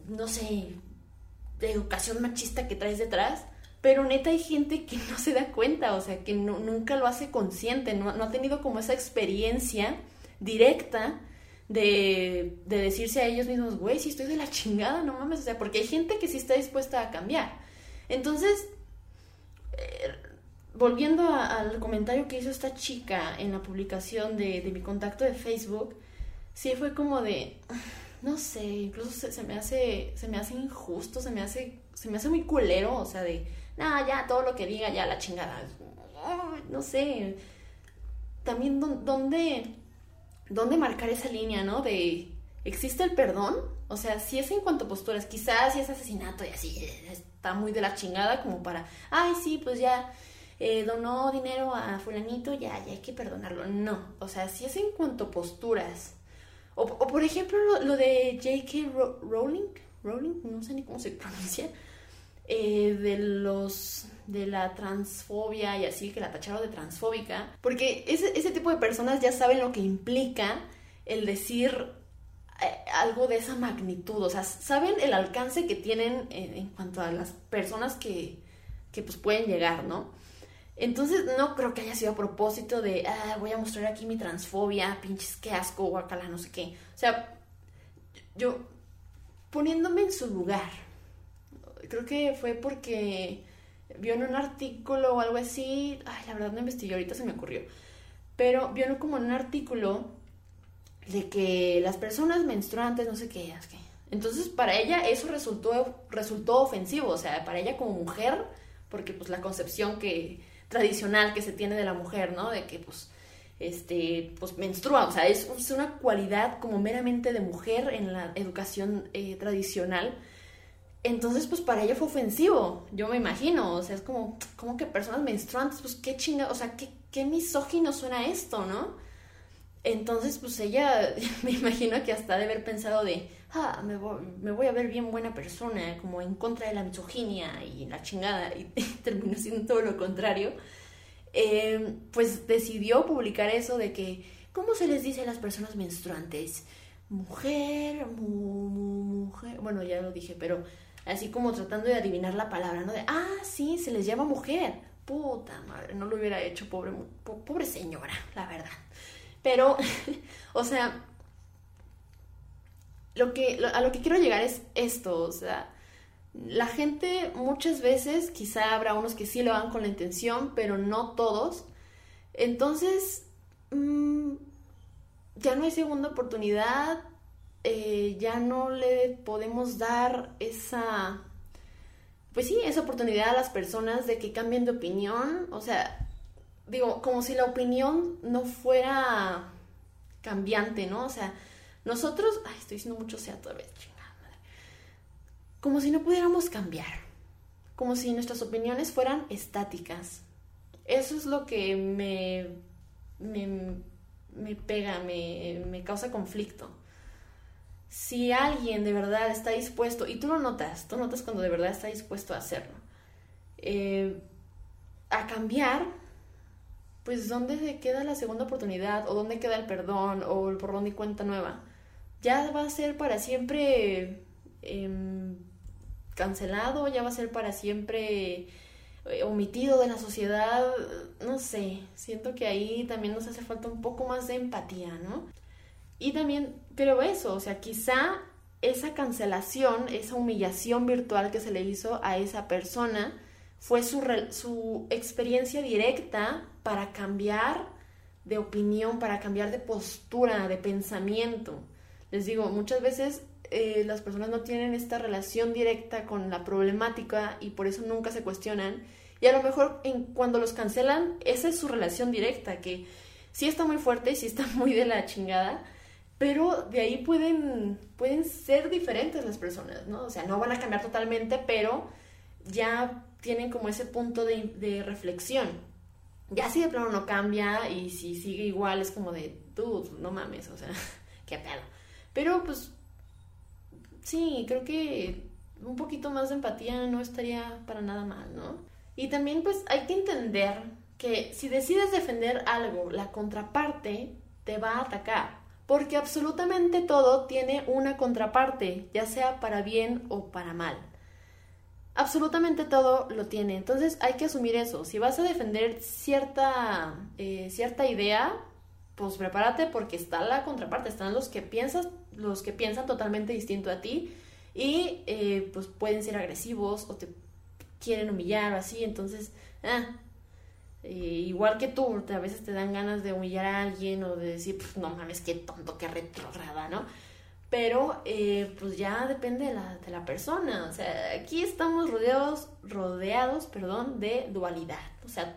no sé, de educación machista que traes detrás, pero neta hay gente que no se da cuenta, o sea, que no, nunca lo hace consciente, no, no ha tenido como esa experiencia directa De, de decirse a ellos mismos, güey, si estoy de la chingada, no mames, o sea, porque hay gente que sí está dispuesta a cambiar. Entonces, eh, volviendo a, al comentario que hizo esta chica en la publicación de, de mi contacto de Facebook, sí fue como de, no sé, incluso se, se me hace se me hace injusto, se me hace se me hace muy culero, o sea, de, nah, ya, todo lo que diga, ya, la chingada. No sé, también dónde... ¿Dónde marcar esa línea, no? De, ¿existe el perdón? O sea, si es en cuanto a posturas, quizás si es asesinato y así, está muy de la chingada como para, ay, sí, pues ya eh, donó dinero a fulanito, ya, ya hay que perdonarlo. No, o sea, si es en cuanto a posturas. O, o por ejemplo, lo, lo de J K Rowling, Rowling, no sé ni cómo se pronuncia, eh, de los... de la transfobia y así, que la tacharon de transfóbica, porque ese, ese tipo de personas ya saben lo que implica el decir algo de esa magnitud, o sea, saben el alcance que tienen en, en cuanto a las personas que, que pues pueden llegar, ¿no? Entonces no creo que haya sido a propósito de, ah, voy a mostrar aquí mi transfobia, pinches, qué asco, guacala, no sé qué. O sea, yo poniéndome en su lugar, creo que fue porque... vio en un artículo o algo así, ay, la verdad no investigué, ahorita se me ocurrió, pero vio como en un artículo de que las personas menstruantes, no sé qué, es que... entonces para ella eso resultó, resultó ofensivo, o sea, para ella como mujer, porque pues la concepción que, tradicional que se tiene de la mujer, ¿no? De que pues, este, pues menstrua, o sea, es, es una cualidad como meramente de mujer en la educación eh, tradicional. Entonces, pues, para ella fue ofensivo, yo me imagino, o sea, es como, como que personas menstruantes, pues, qué chinga, o sea, qué, qué misógino suena esto, ¿no? Entonces, pues, ella, me imagino que hasta de haber pensado de, ah, me voy, me voy a ver bien buena persona, como en contra de la misoginia y la chingada, y, y terminó siendo todo lo contrario, eh, pues, decidió publicar eso de que, ¿cómo se les dice a las personas menstruantes? Mujer, mu, mu, mujer, bueno, ya lo dije, pero... así como tratando de adivinar la palabra, ¿no? De, ah, sí, se les llama mujer. Puta madre, no lo hubiera hecho, pobre, po, pobre señora, la verdad. Pero, o sea, lo que, lo, a lo que quiero llegar es esto, o sea, la gente muchas veces, quizá habrá unos que sí lo hagan con la intención, pero no todos. Entonces, mmm, ya no hay segunda oportunidad. Eh, ya no le podemos dar esa, pues sí, esa oportunidad a las personas de que cambien de opinión, o sea, digo, como si la opinión no fuera cambiante, ¿no? O sea, nosotros, ay, estoy diciendo mucho sea otra vez, chingada madre, como si no pudiéramos cambiar, como si nuestras opiniones fueran estáticas. Eso es lo que me, me, me pega, me, me causa conflicto. Si alguien de verdad está dispuesto, y tú lo notas, tú notas cuando de verdad está dispuesto a hacerlo, eh, a cambiar, pues ¿dónde se queda la segunda oportunidad? ¿O dónde queda el perdón? ¿O el borrón y cuenta nueva? Ya va a ser para siempre eh, cancelado, ya va a ser para siempre omitido de la sociedad, no sé, siento que ahí también nos hace falta un poco más de empatía, ¿no? Y también creo eso, o sea, quizá esa cancelación, esa humillación virtual que se le hizo a esa persona fue su, re- su experiencia directa para cambiar de opinión, para cambiar de postura, de pensamiento. Les digo, muchas veces eh, las personas no tienen esta relación directa con la problemática y por eso nunca se cuestionan. Y a lo mejor en, cuando los cancelan, esa es su relación directa, que sí está muy fuerte, sí está muy de la chingada, pero de ahí pueden, pueden ser diferentes las personas, ¿no? O sea, no van a cambiar totalmente, pero ya tienen como ese punto de, de reflexión. Ya si de plano no cambia y si sigue igual es como de, dude, no mames, o sea, qué pedo. Pero pues, sí, creo que un poquito más de empatía no estaría para nada mal, ¿no? Y también pues hay que entender que si decides defender algo, la contraparte te va a atacar. Porque absolutamente todo tiene una contraparte, ya sea para bien o para mal. Absolutamente todo lo tiene, entonces hay que asumir eso. Si vas a defender cierta, eh, cierta idea, pues prepárate porque está la contraparte, están los que piensas, los que piensan totalmente distinto a ti y eh, pues pueden ser agresivos o te quieren humillar o así, entonces ah, eh, igual que tú, a veces te dan ganas de humillar a alguien o de decir, pues no mames, qué tonto, qué retrógrada, ¿no? Pero, eh, pues ya depende de la, de la persona. O sea, aquí estamos rodeados, rodeados, perdón, de dualidad. O sea,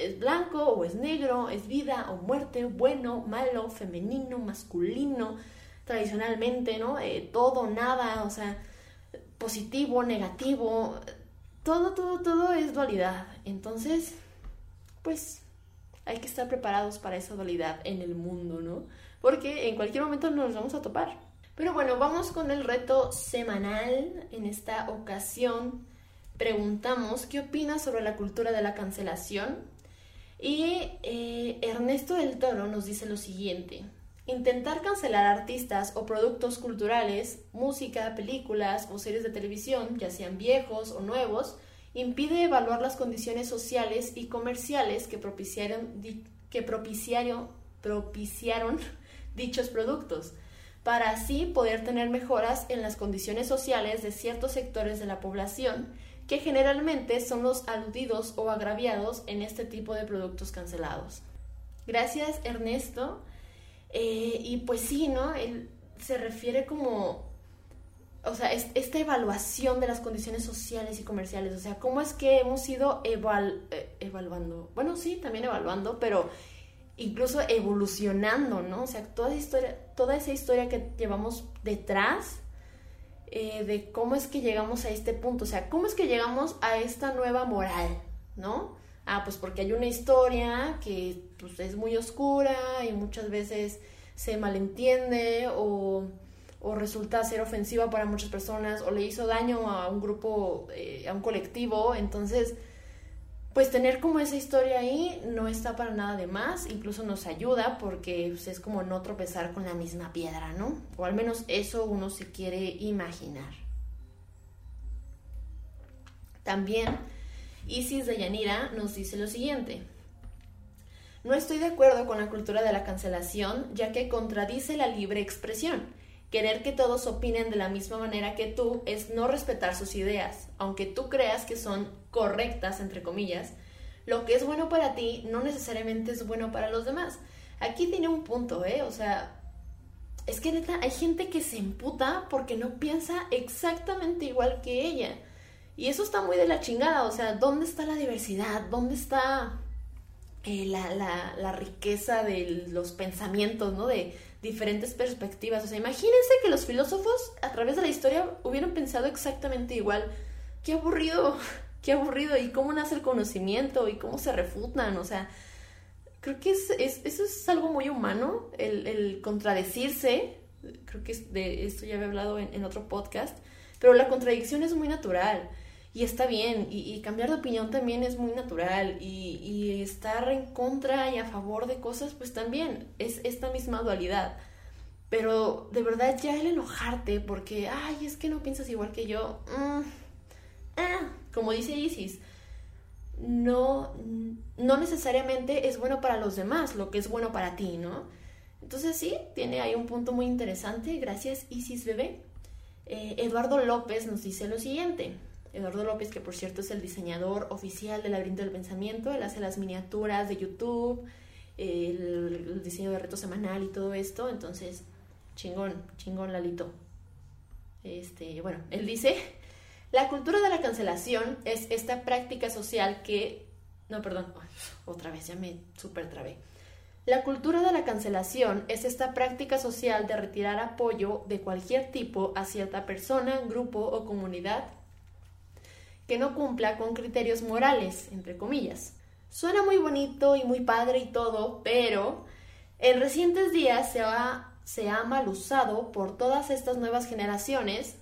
es blanco o es negro, es vida o muerte, bueno, malo, femenino, masculino, tradicionalmente, ¿no? Eh, todo, nada, o sea, positivo, negativo, todo, todo, todo es dualidad. Entonces, pues, hay que estar preparados para esa dualidad en el mundo, ¿no? Porque en cualquier momento nos vamos a topar. Pero bueno, vamos con el reto semanal. En esta ocasión preguntamos qué opinas sobre la cultura de la cancelación. Y eh, Ernesto del Toro nos dice lo siguiente. Intentar cancelar artistas o productos culturales, música, películas o series de televisión, ya sean viejos o nuevos, impide evaluar las condiciones sociales y comerciales que propiciaron, que propiciaron, propiciaron dichos productos, para así poder tener mejoras en las condiciones sociales de ciertos sectores de la población, que generalmente son los aludidos o agraviados en este tipo de productos cancelados. Gracias, Ernesto. Eh, y pues sí, ¿no? Él se refiere como, o sea, es, esta evaluación de las condiciones sociales y comerciales, o sea, cómo es que hemos ido evalu- eh, evaluando, bueno, sí, también evaluando, pero incluso evolucionando, ¿no? O sea, toda esa historia, toda esa historia que llevamos detrás eh, de cómo es que llegamos a este punto, o sea, cómo es que llegamos a esta nueva moral, ¿no? Ah, pues porque hay una historia que pues, es muy oscura y muchas veces se malentiende o, o resulta ser ofensiva para muchas personas o le hizo daño a un grupo, eh, a un colectivo, entonces pues tener como esa historia ahí no está para nada de más, incluso nos ayuda porque pues, es como no tropezar con la misma piedra, ¿no? O al menos eso uno se quiere imaginar. También Isis de Yanira nos dice lo siguiente. No estoy de acuerdo con la cultura de la cancelación, ya que contradice la libre expresión. Querer que todos opinen de la misma manera que tú es no respetar sus ideas, aunque tú creas que son correctas, entre comillas. Lo que es bueno para ti no necesariamente es bueno para los demás. Aquí tiene un punto, ¿eh? O sea, es que neta, hay gente que se emputa porque no piensa exactamente igual que ella. Y eso está muy de la chingada, o sea, ¿dónde está la diversidad? ¿Dónde está eh, la, la, la riqueza de los pensamientos, ¿no? De diferentes perspectivas, o sea, imagínense que los filósofos a través de la historia hubieran pensado exactamente igual. ¡Qué aburrido! ¡Qué aburrido! ¿Y cómo nace el conocimiento? ¿Y cómo se refutan? O sea, creo que es, es, eso es algo muy humano, el, el contradecirse. Creo que de esto ya había hablado en, en otro podcast, pero la contradicción es muy natural y está bien, y, y cambiar de opinión también es muy natural, y, y estar en contra y a favor de cosas pues también es esta misma dualidad, pero de verdad ya el enojarte porque ay, es que no piensas igual que yo, mm, ah, como dice Isis, no, no necesariamente es bueno para los demás lo que es bueno para ti, ¿no? Entonces sí, tiene ahí un punto muy interesante. Gracias, Isis Bebé. Eh, Eduardo López nos dice lo siguiente. Eduardo López, que por cierto es el diseñador oficial del Laberinto del Pensamiento, él hace las miniaturas de YouTube, el, el diseño de reto semanal y todo esto, entonces chingón, chingón Lalito. Este, bueno, él dice, la cultura de la cancelación es esta práctica social que... No, perdón, otra vez ya me súper trabé. La cultura de la cancelación es esta práctica social de retirar apoyo de cualquier tipo a cierta persona, grupo o comunidad que no cumpla con criterios morales, entre comillas. Suena muy bonito y muy padre y todo, pero en recientes días se ha, se ha mal usado por todas estas nuevas generaciones,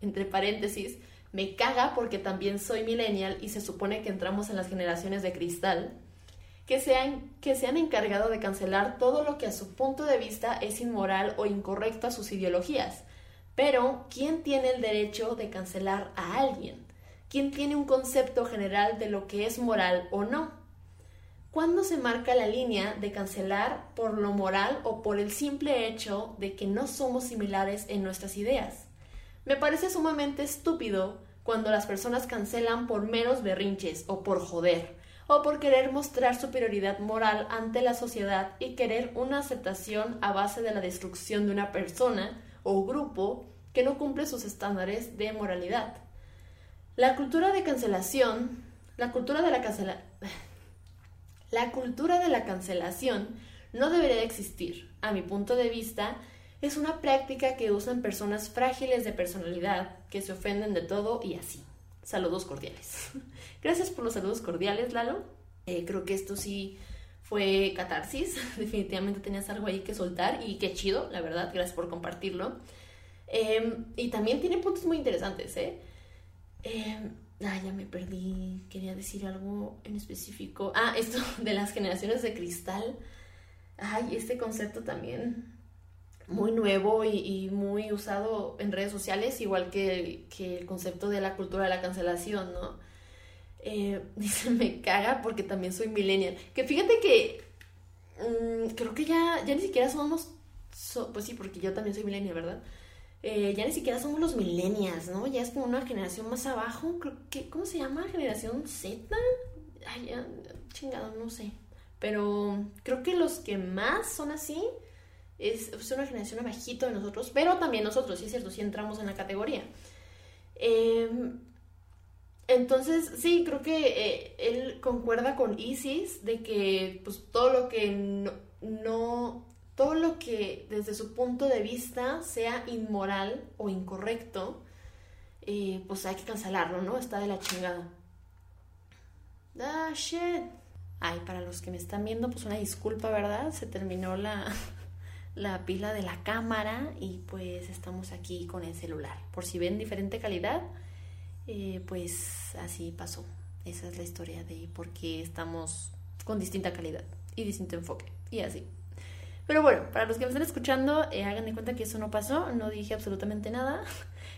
entre paréntesis, me caga porque también soy millennial y se supone que entramos en las generaciones de cristal, que se han, que se han encargado de cancelar todo lo que a su punto de vista es inmoral o incorrecto a sus ideologías. Pero, ¿quién tiene el derecho de cancelar a alguien? ¿Quién tiene un concepto general de lo que es moral o no? ¿Cuándo se marca la línea de cancelar por lo moral o por el simple hecho de que no somos similares en nuestras ideas? Me parece sumamente estúpido cuando las personas cancelan por meros berrinches o por joder, o por querer mostrar superioridad moral ante la sociedad y querer una aceptación a base de la destrucción de una persona o grupo que no cumple sus estándares de moralidad. La cultura de cancelación, la cultura de la cancela, la cultura de la cancelación no debería de existir. A mi punto de vista, es una práctica que usan personas frágiles de personalidad que se ofenden de todo y así. Saludos cordiales. Gracias por los saludos cordiales, Lalo. Eh, creo que esto sí fue catarsis. Definitivamente tenías algo ahí que soltar y qué chido, la verdad. Gracias por compartirlo. Eh, y también tiene puntos muy interesantes, ¿eh? Eh, ah, ya me perdí, quería decir algo en específico. Ah, esto de las generaciones de cristal. Ay, este concepto también muy nuevo y, y muy usado en redes sociales, igual que, que el concepto de la cultura de la cancelación, ¿no? Eh, dice, me caga porque también soy millennial. Que fíjate que um, creo que ya, ya ni siquiera somos... So, pues sí, porque yo también soy millennial, ¿verdad? Eh, ya ni siquiera somos los millennials, ¿no? Ya es como una generación más abajo, creo que, ¿cómo se llama? ¿Generación Z? Ay, ya, chingado, no sé. Pero creo que los que más son así es, es una generación abajito de nosotros, pero también nosotros, sí es cierto, sí entramos en la categoría. Eh, entonces, sí, creo que eh, él concuerda con Isis de que pues todo lo que no... no todo lo que desde su punto de vista sea inmoral o incorrecto, eh, pues hay que cancelarlo, ¿no? Está de la chingada. Ah, shit. Ay, para los que me están viendo, pues una disculpa, ¿verdad? Se terminó la, la pila de la cámara y pues estamos aquí con el celular. Por si ven diferente calidad, eh, pues así pasó. Esa es la historia de por qué estamos con distinta calidad y distinto enfoque y así. Pero bueno, para los que me están escuchando, eh, hagan de cuenta que eso no pasó, no dije absolutamente nada.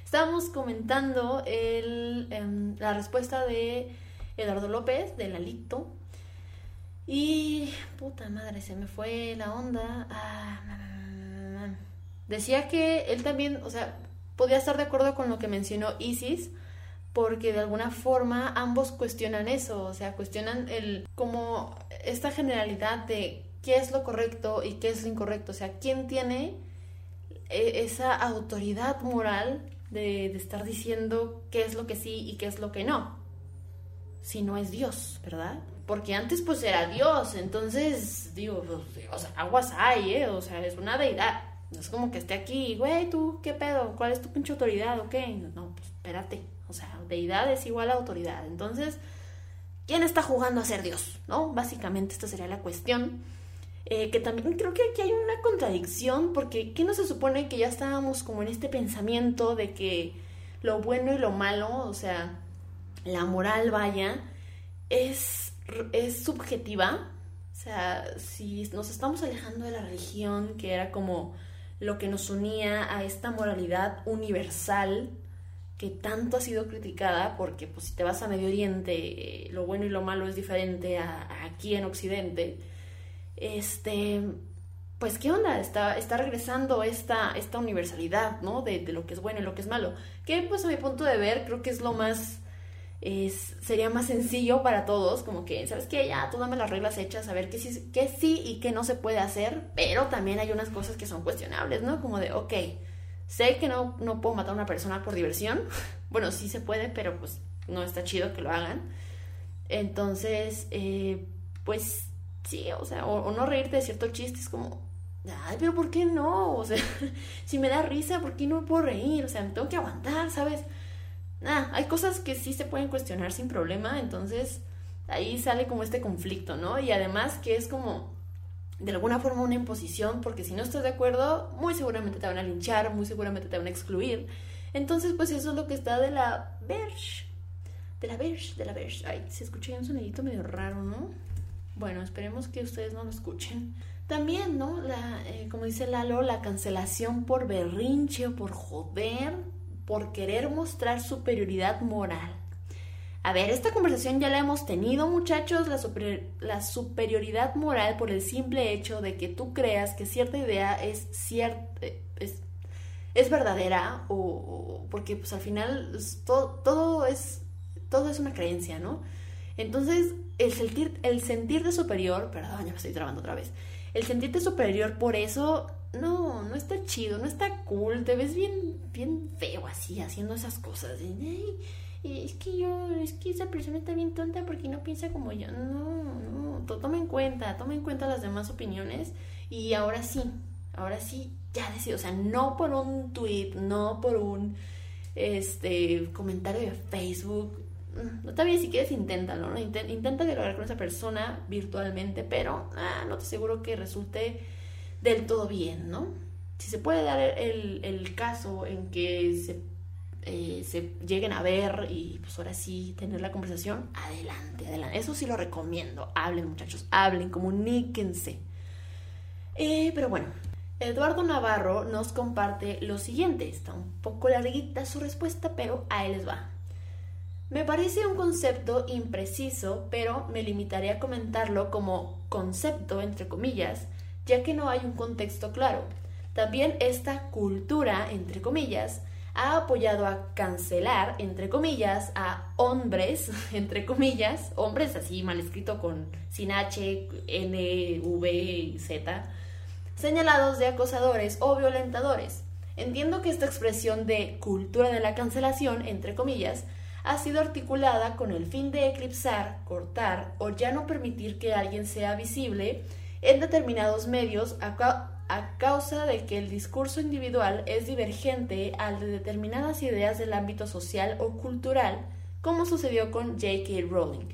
Estábamos comentando el, eh, la respuesta de Eduardo López, de Lalito. Y, puta madre, se me fue la onda. Ah, decía que él también, o sea, podía estar de acuerdo con lo que mencionó Isis, porque de alguna forma ambos cuestionan eso, o sea, cuestionan el como esta generalidad de qué es lo correcto y qué es lo incorrecto, o sea, quién tiene esa autoridad moral de, de estar diciendo qué es lo que sí y qué es lo que no, si no es Dios, ¿verdad? Porque antes pues era Dios, entonces digo, o sea, aguas hay, ¿eh? O sea, es una deidad, no es como que esté aquí, güey, tú, ¿qué pedo? ¿Cuál es tu pinche autoridad o qué? No, pues espérate, o sea, deidad es igual a autoridad, entonces, ¿quién está jugando a ser Dios? ¿No? Básicamente esta sería la cuestión. Eh, que también creo que aquí hay una contradicción, porque ¿qué no se supone que ya estábamos como en este pensamiento de que lo bueno y lo malo, o sea, la moral vaya, es, es subjetiva? O sea, si nos estamos alejando de la religión, que era como lo que nos unía a esta moralidad universal, que tanto ha sido criticada, porque pues, si te vas a Medio Oriente, lo bueno y lo malo es diferente a, a aquí en Occidente. Este, pues qué onda, está, está regresando esta, esta universalidad, ¿no? De, de lo que es bueno y lo que es malo, que pues a mi punto de ver creo que es lo más, es, sería más sencillo para todos, como que, ¿sabes qué? Ya, tú dame las reglas hechas, a ver qué sí, qué sí y qué no se puede hacer, pero también hay unas cosas que son cuestionables, ¿no? Como de, ok, sé que no, no puedo matar a una persona por diversión, bueno, sí se puede, pero pues no está chido que lo hagan. Entonces, eh, pues sí, o sea, o, o no reírte de cierto chiste, es como, ay, pero ¿por qué no? O sea, si me da risa, ¿por qué no puedo reír? O sea, me tengo que aguantar, ¿sabes? Ah, hay cosas que sí se pueden cuestionar sin problema, entonces ahí sale como este conflicto, ¿no? Y además que es como, de alguna forma, una imposición, porque si no estás de acuerdo, muy seguramente te van a linchar, muy seguramente te van a excluir. Entonces, pues eso es lo que está de la verge, de la verge, de la verge. Ay, se escucha un sonidito medio raro, ¿no? Bueno, esperemos que ustedes no lo escuchen. También, ¿no? La, eh, como dice Lalo, la cancelación por berrinche o por joder, por querer mostrar superioridad moral. A ver, esta conversación ya la hemos tenido, muchachos, la, super, la superioridad moral por el simple hecho de que tú creas que cierta idea es, cierta, es, es verdadera, o, o porque pues al final es, todo, todo, es, todo es una creencia, ¿no? Entonces, el sentir, el sentirte superior, perdón, ya me estoy trabando otra vez, el sentirte superior por eso... No, no está chido, no está cool, te ves bien, bien feo así, haciendo esas cosas. Ay, es que yo, es que esa persona está bien tonta porque no piensa como yo. No, no, toma en cuenta, toma en cuenta las demás opiniones. Y ahora sí, ahora sí, ya decido, o sea, no por un tweet, no por un este comentario de Facebook. No, está bien, si quieres inténtalo, ¿no? Intenta, intenta dialogar con esa persona virtualmente, pero ah, no te aseguro que resulte del todo bien, ¿no? Si se puede dar el, el caso en que se, eh, se lleguen a ver y pues ahora sí tener la conversación, adelante, adelante. Eso sí lo recomiendo. Hablen, muchachos, hablen, comuníquense. Eh, pero bueno, Eduardo Navarro nos comparte lo siguiente. Está un poco larguita su respuesta, pero ahí les va. Me parece un concepto impreciso, pero me limitaré a comentarlo como concepto, entre comillas, ya que no hay un contexto claro. También esta cultura, entre comillas, ha apoyado a cancelar, entre comillas, a hombres, entre comillas, hombres así mal escrito con sin H, N, V, Z, señalados de acosadores o violentadores. Entiendo que esta expresión de cultura de la cancelación, entre comillas, ha sido articulada con el fin de eclipsar, cortar o ya no permitir que alguien sea visible en determinados medios a, ca a causa de que el discurso individual es divergente al de determinadas ideas del ámbito social o cultural, como sucedió con J K Rowling.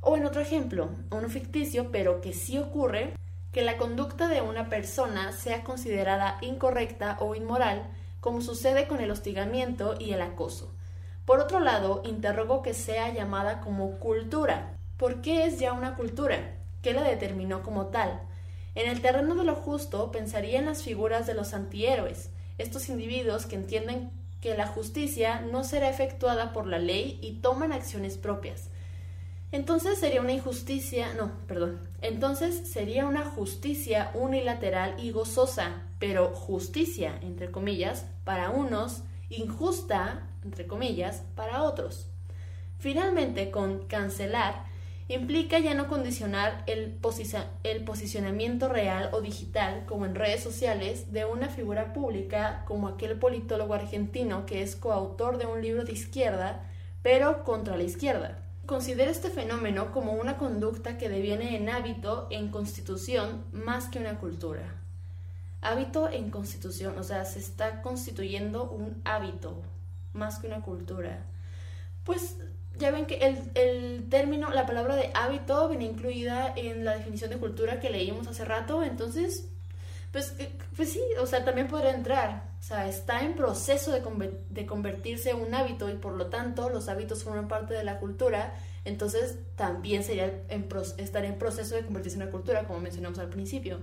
O en otro ejemplo, uno ficticio, pero que sí ocurre, que la conducta de una persona sea considerada incorrecta o inmoral, como sucede con el hostigamiento y el acoso. Por otro lado, interrogo que sea llamada como cultura. ¿Por qué es ya una cultura? ¿Qué la determinó como tal? En el terreno de lo justo, pensaría en las figuras de los antihéroes, estos individuos que entienden que la justicia no será efectuada por la ley y toman acciones propias. Entonces sería una injusticia, no, perdón, entonces sería una justicia unilateral y gozosa, pero justicia, entre comillas, para unos, injusta, entre comillas, para otros. Finalmente, con cancelar, implica ya no condicionar el, posici- el posicionamiento real o digital, como en redes sociales, de una figura pública como aquel politólogo argentino que es coautor de un libro de izquierda, pero contra la izquierda. Considero este fenómeno como una conducta que deviene en hábito, en constitución, más que una cultura. Hábito en constitución, o sea, se está constituyendo un hábito, más que una cultura. Pues... ya ven que el, el término, la palabra de hábito viene incluida en la definición de cultura que leímos hace rato, entonces, pues, pues sí, o sea, también podría entrar, o sea, está en proceso de, conver- de convertirse en un hábito y por lo tanto los hábitos forman parte de la cultura, entonces también sería en pro- estar en proceso de convertirse en una cultura, como mencionamos al principio.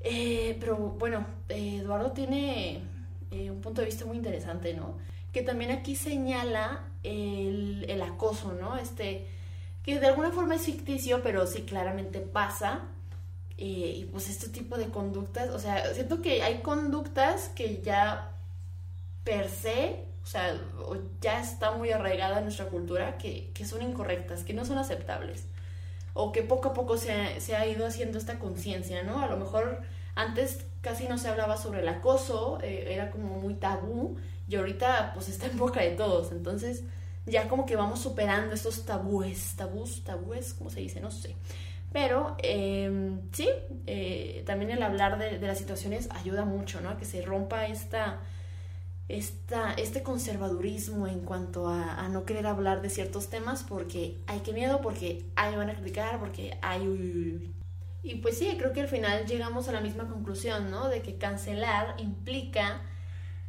Eh, pero bueno, eh, Eduardo tiene eh, un punto de vista muy interesante, ¿no? que también aquí señala el, el acoso, ¿no? Este, que de alguna forma es ficticio, pero sí claramente pasa. Eh, y pues este tipo de conductas, o sea, siento que hay conductas que ya per se, o sea, ya está muy arraigada en nuestra cultura, que, que son incorrectas, que no son aceptables. O que poco a poco se ha, se ha ido haciendo esta conciencia, ¿no? A lo mejor antes casi no se hablaba sobre el acoso, eh, era como muy tabú, y ahorita pues está en boca de todos. Entonces ya como que vamos superando estos tabúes, tabús, tabúes, ¿cómo se dice? No sé. Pero eh, sí, eh, también el hablar de, de las situaciones ayuda mucho, ¿no? A que se rompa esta, esta, este conservadurismo en cuanto a, a no querer hablar de ciertos temas porque hay que miedo, porque ahí van a criticar, porque hay... Uy, uy, uy. Y pues sí, creo que al final llegamos a la misma conclusión, ¿no? De que cancelar implica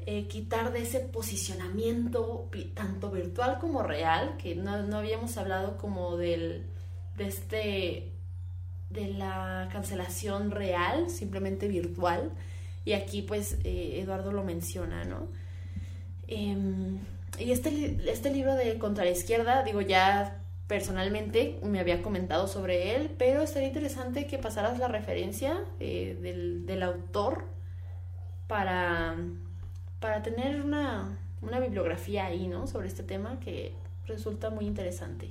eh, quitar de ese posicionamiento tanto virtual como real, que no, no habíamos hablado como del, de este... de la cancelación real, simplemente virtual, y aquí pues eh, Eduardo lo menciona, ¿no? Eh, y este, este libro de Contra la Izquierda, digo, ya personalmente me había comentado sobre él, pero estaría interesante que pasaras la referencia eh, del, del autor para, para tener una, una bibliografía ahí, ¿no? Sobre este tema que resulta muy interesante.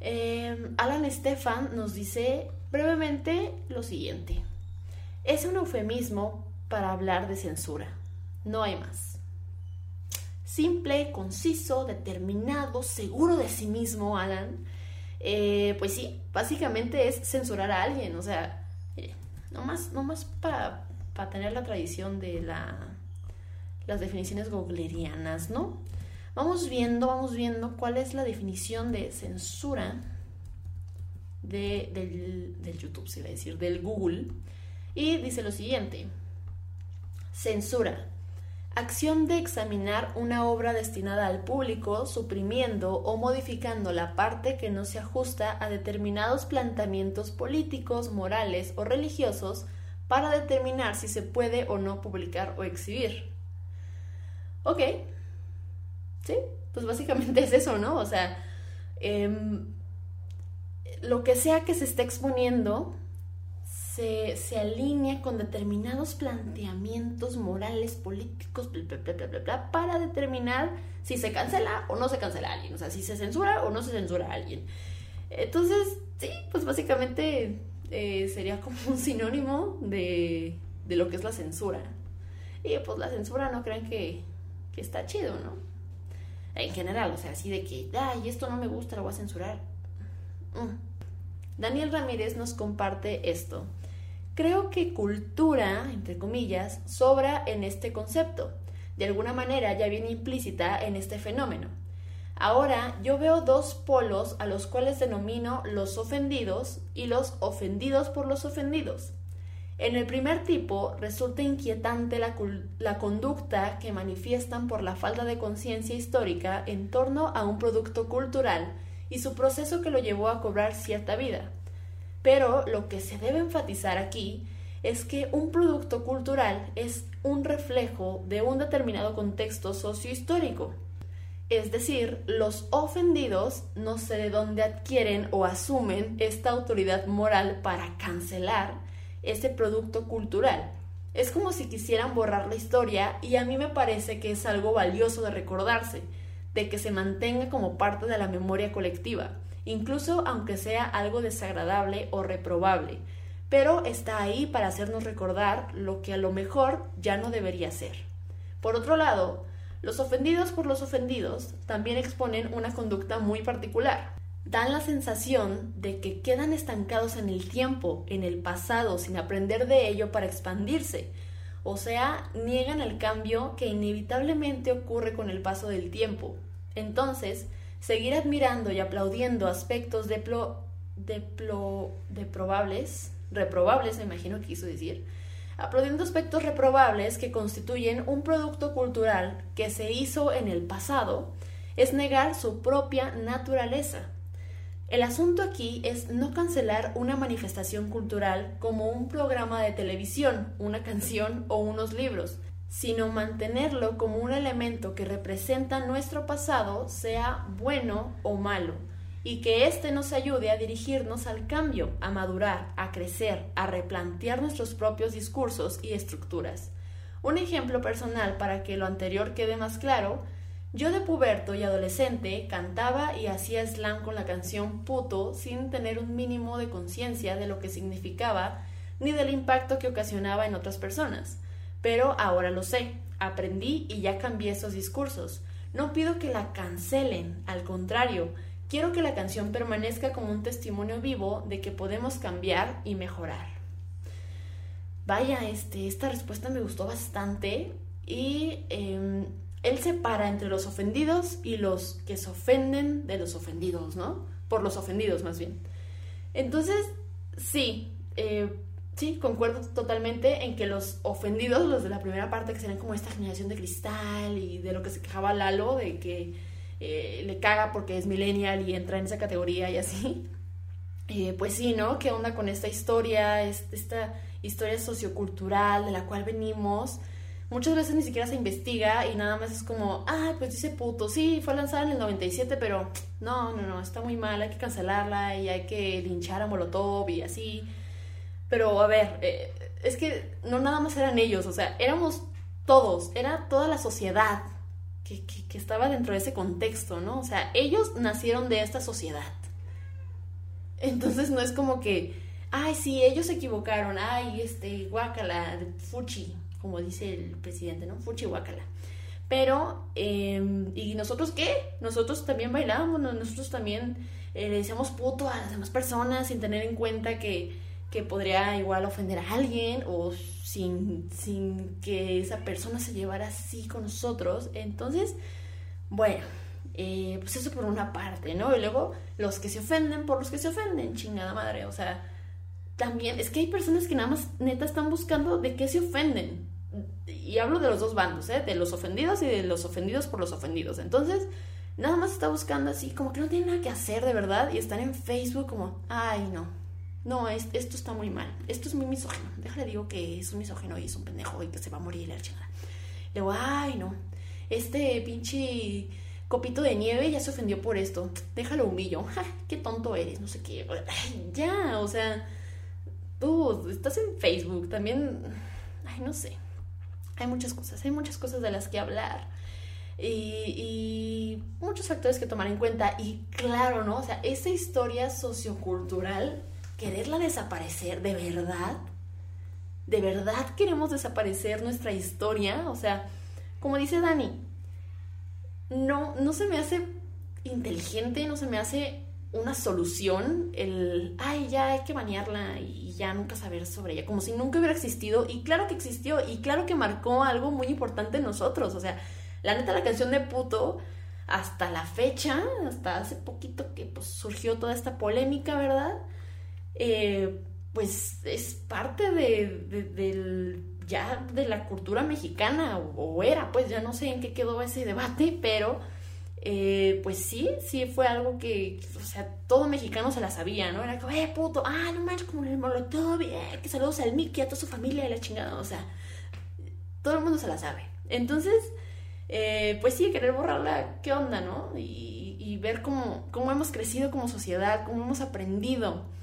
Eh, Alan Stefan nos dice brevemente lo siguiente: es un eufemismo para hablar de censura, no hay más. Simple, conciso, determinado, seguro de sí mismo, Alan. eh, pues sí, básicamente es censurar a alguien, o sea, miren, nomás, nomás para pa tener la tradición de la, las definiciones goeblerianas, ¿no? Vamos viendo, vamos viendo cuál es la definición de censura de, del, del YouTube, se iba a decir, del Google. Y dice lo siguiente: censura, acción de examinar una obra destinada al público, suprimiendo o modificando la parte que no se ajusta a determinados planteamientos políticos, morales o religiosos para determinar si se puede o no publicar o exhibir. Ok. Sí, pues básicamente es eso, ¿no? O sea, eh, lo que sea que se esté exponiendo se, se alinea con determinados planteamientos morales, políticos, bla, bla, bla, bla, bla, para determinar si se cancela o no se cancela a alguien, o sea, si se censura o no se censura a alguien. Entonces, sí, pues básicamente eh, sería como un sinónimo de, de lo que es la censura. Y pues la censura, no crean que, que está chido, ¿no? En general, o sea, así de que, ay, esto no me gusta, lo voy a censurar. Mm. Daniel Ramírez nos comparte esto: creo que cultura, entre comillas, sobra en este concepto. De alguna manera ya viene implícita en este fenómeno. Ahora yo veo dos polos a los cuales denomino los ofendidos y los ofendidos por los ofendidos. En el primer tipo, resulta inquietante la, la conducta que manifiestan por la falta de conciencia histórica en torno a un producto cultural y su proceso que lo llevó a cobrar cierta vida. Pero lo que se debe enfatizar aquí es que un producto cultural es un reflejo de un determinado contexto sociohistórico. Es decir, los ofendidos no sé de dónde adquieren o asumen esta autoridad moral para cancelar ese producto cultural. Es como si quisieran borrar la historia, y a mí me parece que es algo valioso de recordarse, de que se mantenga como parte de la memoria colectiva, incluso aunque sea algo desagradable o reprobable, pero está ahí para hacernos recordar lo que a lo mejor ya no debería ser. Por otro lado, los ofendidos por los ofendidos también exponen una conducta muy particular. Dan la sensación de que quedan estancados en el tiempo, en el pasado, sin aprender de ello para expandirse. O sea, niegan el cambio que inevitablemente ocurre con el paso del tiempo. Entonces, seguir admirando y aplaudiendo aspectos deplo, deplo, deprobables, reprobables, me imagino que quiso decir, aplaudiendo aspectos reprobables que constituyen un producto cultural que se hizo en el pasado, es negar su propia naturaleza. El asunto aquí es no cancelar una manifestación cultural como un programa de televisión, una canción o unos libros, sino mantenerlo como un elemento que representa nuestro pasado, sea bueno o malo, y que éste nos ayude a dirigirnos al cambio, a madurar, a crecer, a replantear nuestros propios discursos y estructuras. Un ejemplo personal para que lo anterior quede más claro: yo de puberto y adolescente cantaba y hacía slam con la canción Puto sin tener un mínimo de conciencia de lo que significaba ni del impacto que ocasionaba en otras personas. Pero ahora lo sé, aprendí y ya cambié esos discursos. No pido que la cancelen, al contrario, quiero que la canción permanezca como un testimonio vivo de que podemos cambiar y mejorar. Vaya, este, esta respuesta me gustó bastante y eh, él separa entre los ofendidos y los que se ofenden de los ofendidos, ¿no? Por los ofendidos, más bien. Entonces, sí, eh, Sí, concuerdo totalmente en que los ofendidos, los de la primera parte, que serían como esta generación de cristal y de lo que se quejaba Lalo, de que eh, le caga porque es millennial y entra en esa categoría y así, eh, pues sí, ¿no? ¿Qué onda con esta historia, esta historia sociocultural de la cual venimos? Muchas veces ni siquiera se investiga y nada más es como, ah, pues dice puto, sí, fue lanzada en el noventa y siete, pero no, no, no, está muy mal, hay que cancelarla y hay que linchar a Molotov y así. Pero, a ver, eh, es que no nada más eran ellos, o sea, éramos todos, era toda la sociedad que, que, que estaba dentro de ese contexto, ¿no? O sea, ellos nacieron de esta sociedad. Entonces no es como que, ay, sí, ellos se equivocaron, ay, este, guácala, fuchi, como dice el presidente, ¿no? Fuchi, guácala. Pero, eh, ¿y nosotros qué? Nosotros también bailábamos, nosotros también eh, le decíamos puto a las demás personas sin tener en cuenta que... que podría igual ofender a alguien o sin, sin que esa persona se llevara así con nosotros. Entonces, bueno, eh, pues eso por una parte, ¿no? Y luego los que se ofenden por los que se ofenden, chingada madre. O sea, también es que hay personas que nada más neta están buscando de qué se ofenden. Y hablo de los dos bandos, ¿eh? De los ofendidos y de los ofendidos por los ofendidos. Entonces, nada más está buscando así, como que no tiene nada que hacer de verdad y están en Facebook como, ay, no. No, es, esto está muy mal, esto es muy misógino, déjale digo que es un misógino y es un pendejo y que se va a morir la chingada. Luego, ay no, este pinche copito de nieve ya se ofendió por esto, déjalo humillo, ja, qué tonto eres, no sé qué. Ay, ya, o sea, tú estás en Facebook, también, ay no sé, hay muchas cosas, hay muchas cosas de las que hablar. Y, y muchos factores que tomar en cuenta y claro, ¿no? O sea, esa historia sociocultural... ¿Quererla desaparecer? ¿De verdad? ¿De verdad queremos desaparecer nuestra historia? O sea, como dice Dani, no, no se me hace inteligente, no se me hace una solución el, ay, ya hay que banearla y ya nunca saber sobre ella, como si nunca hubiera existido. Y claro que existió y claro que marcó algo muy importante en nosotros. O sea, la neta, la canción de puto, hasta la fecha, hasta hace poquito que pues, surgió toda esta polémica, ¿verdad? Eh, pues es parte de, de, del, ya de la cultura mexicana o, o era, pues ya no sé en qué quedó ese debate, pero eh, pues sí, sí fue algo que, o sea, todo mexicano se la sabía, ¿no? Era como, eh, puto, ah, no manches, como en el Molotov, eh, que saludos al Mickey, a toda su familia y la chingada, o sea, todo el mundo se la sabe. Entonces, eh, pues sí, querer borrarla, ¿qué onda, no? Y, y ver cómo, cómo hemos crecido como sociedad, cómo hemos aprendido.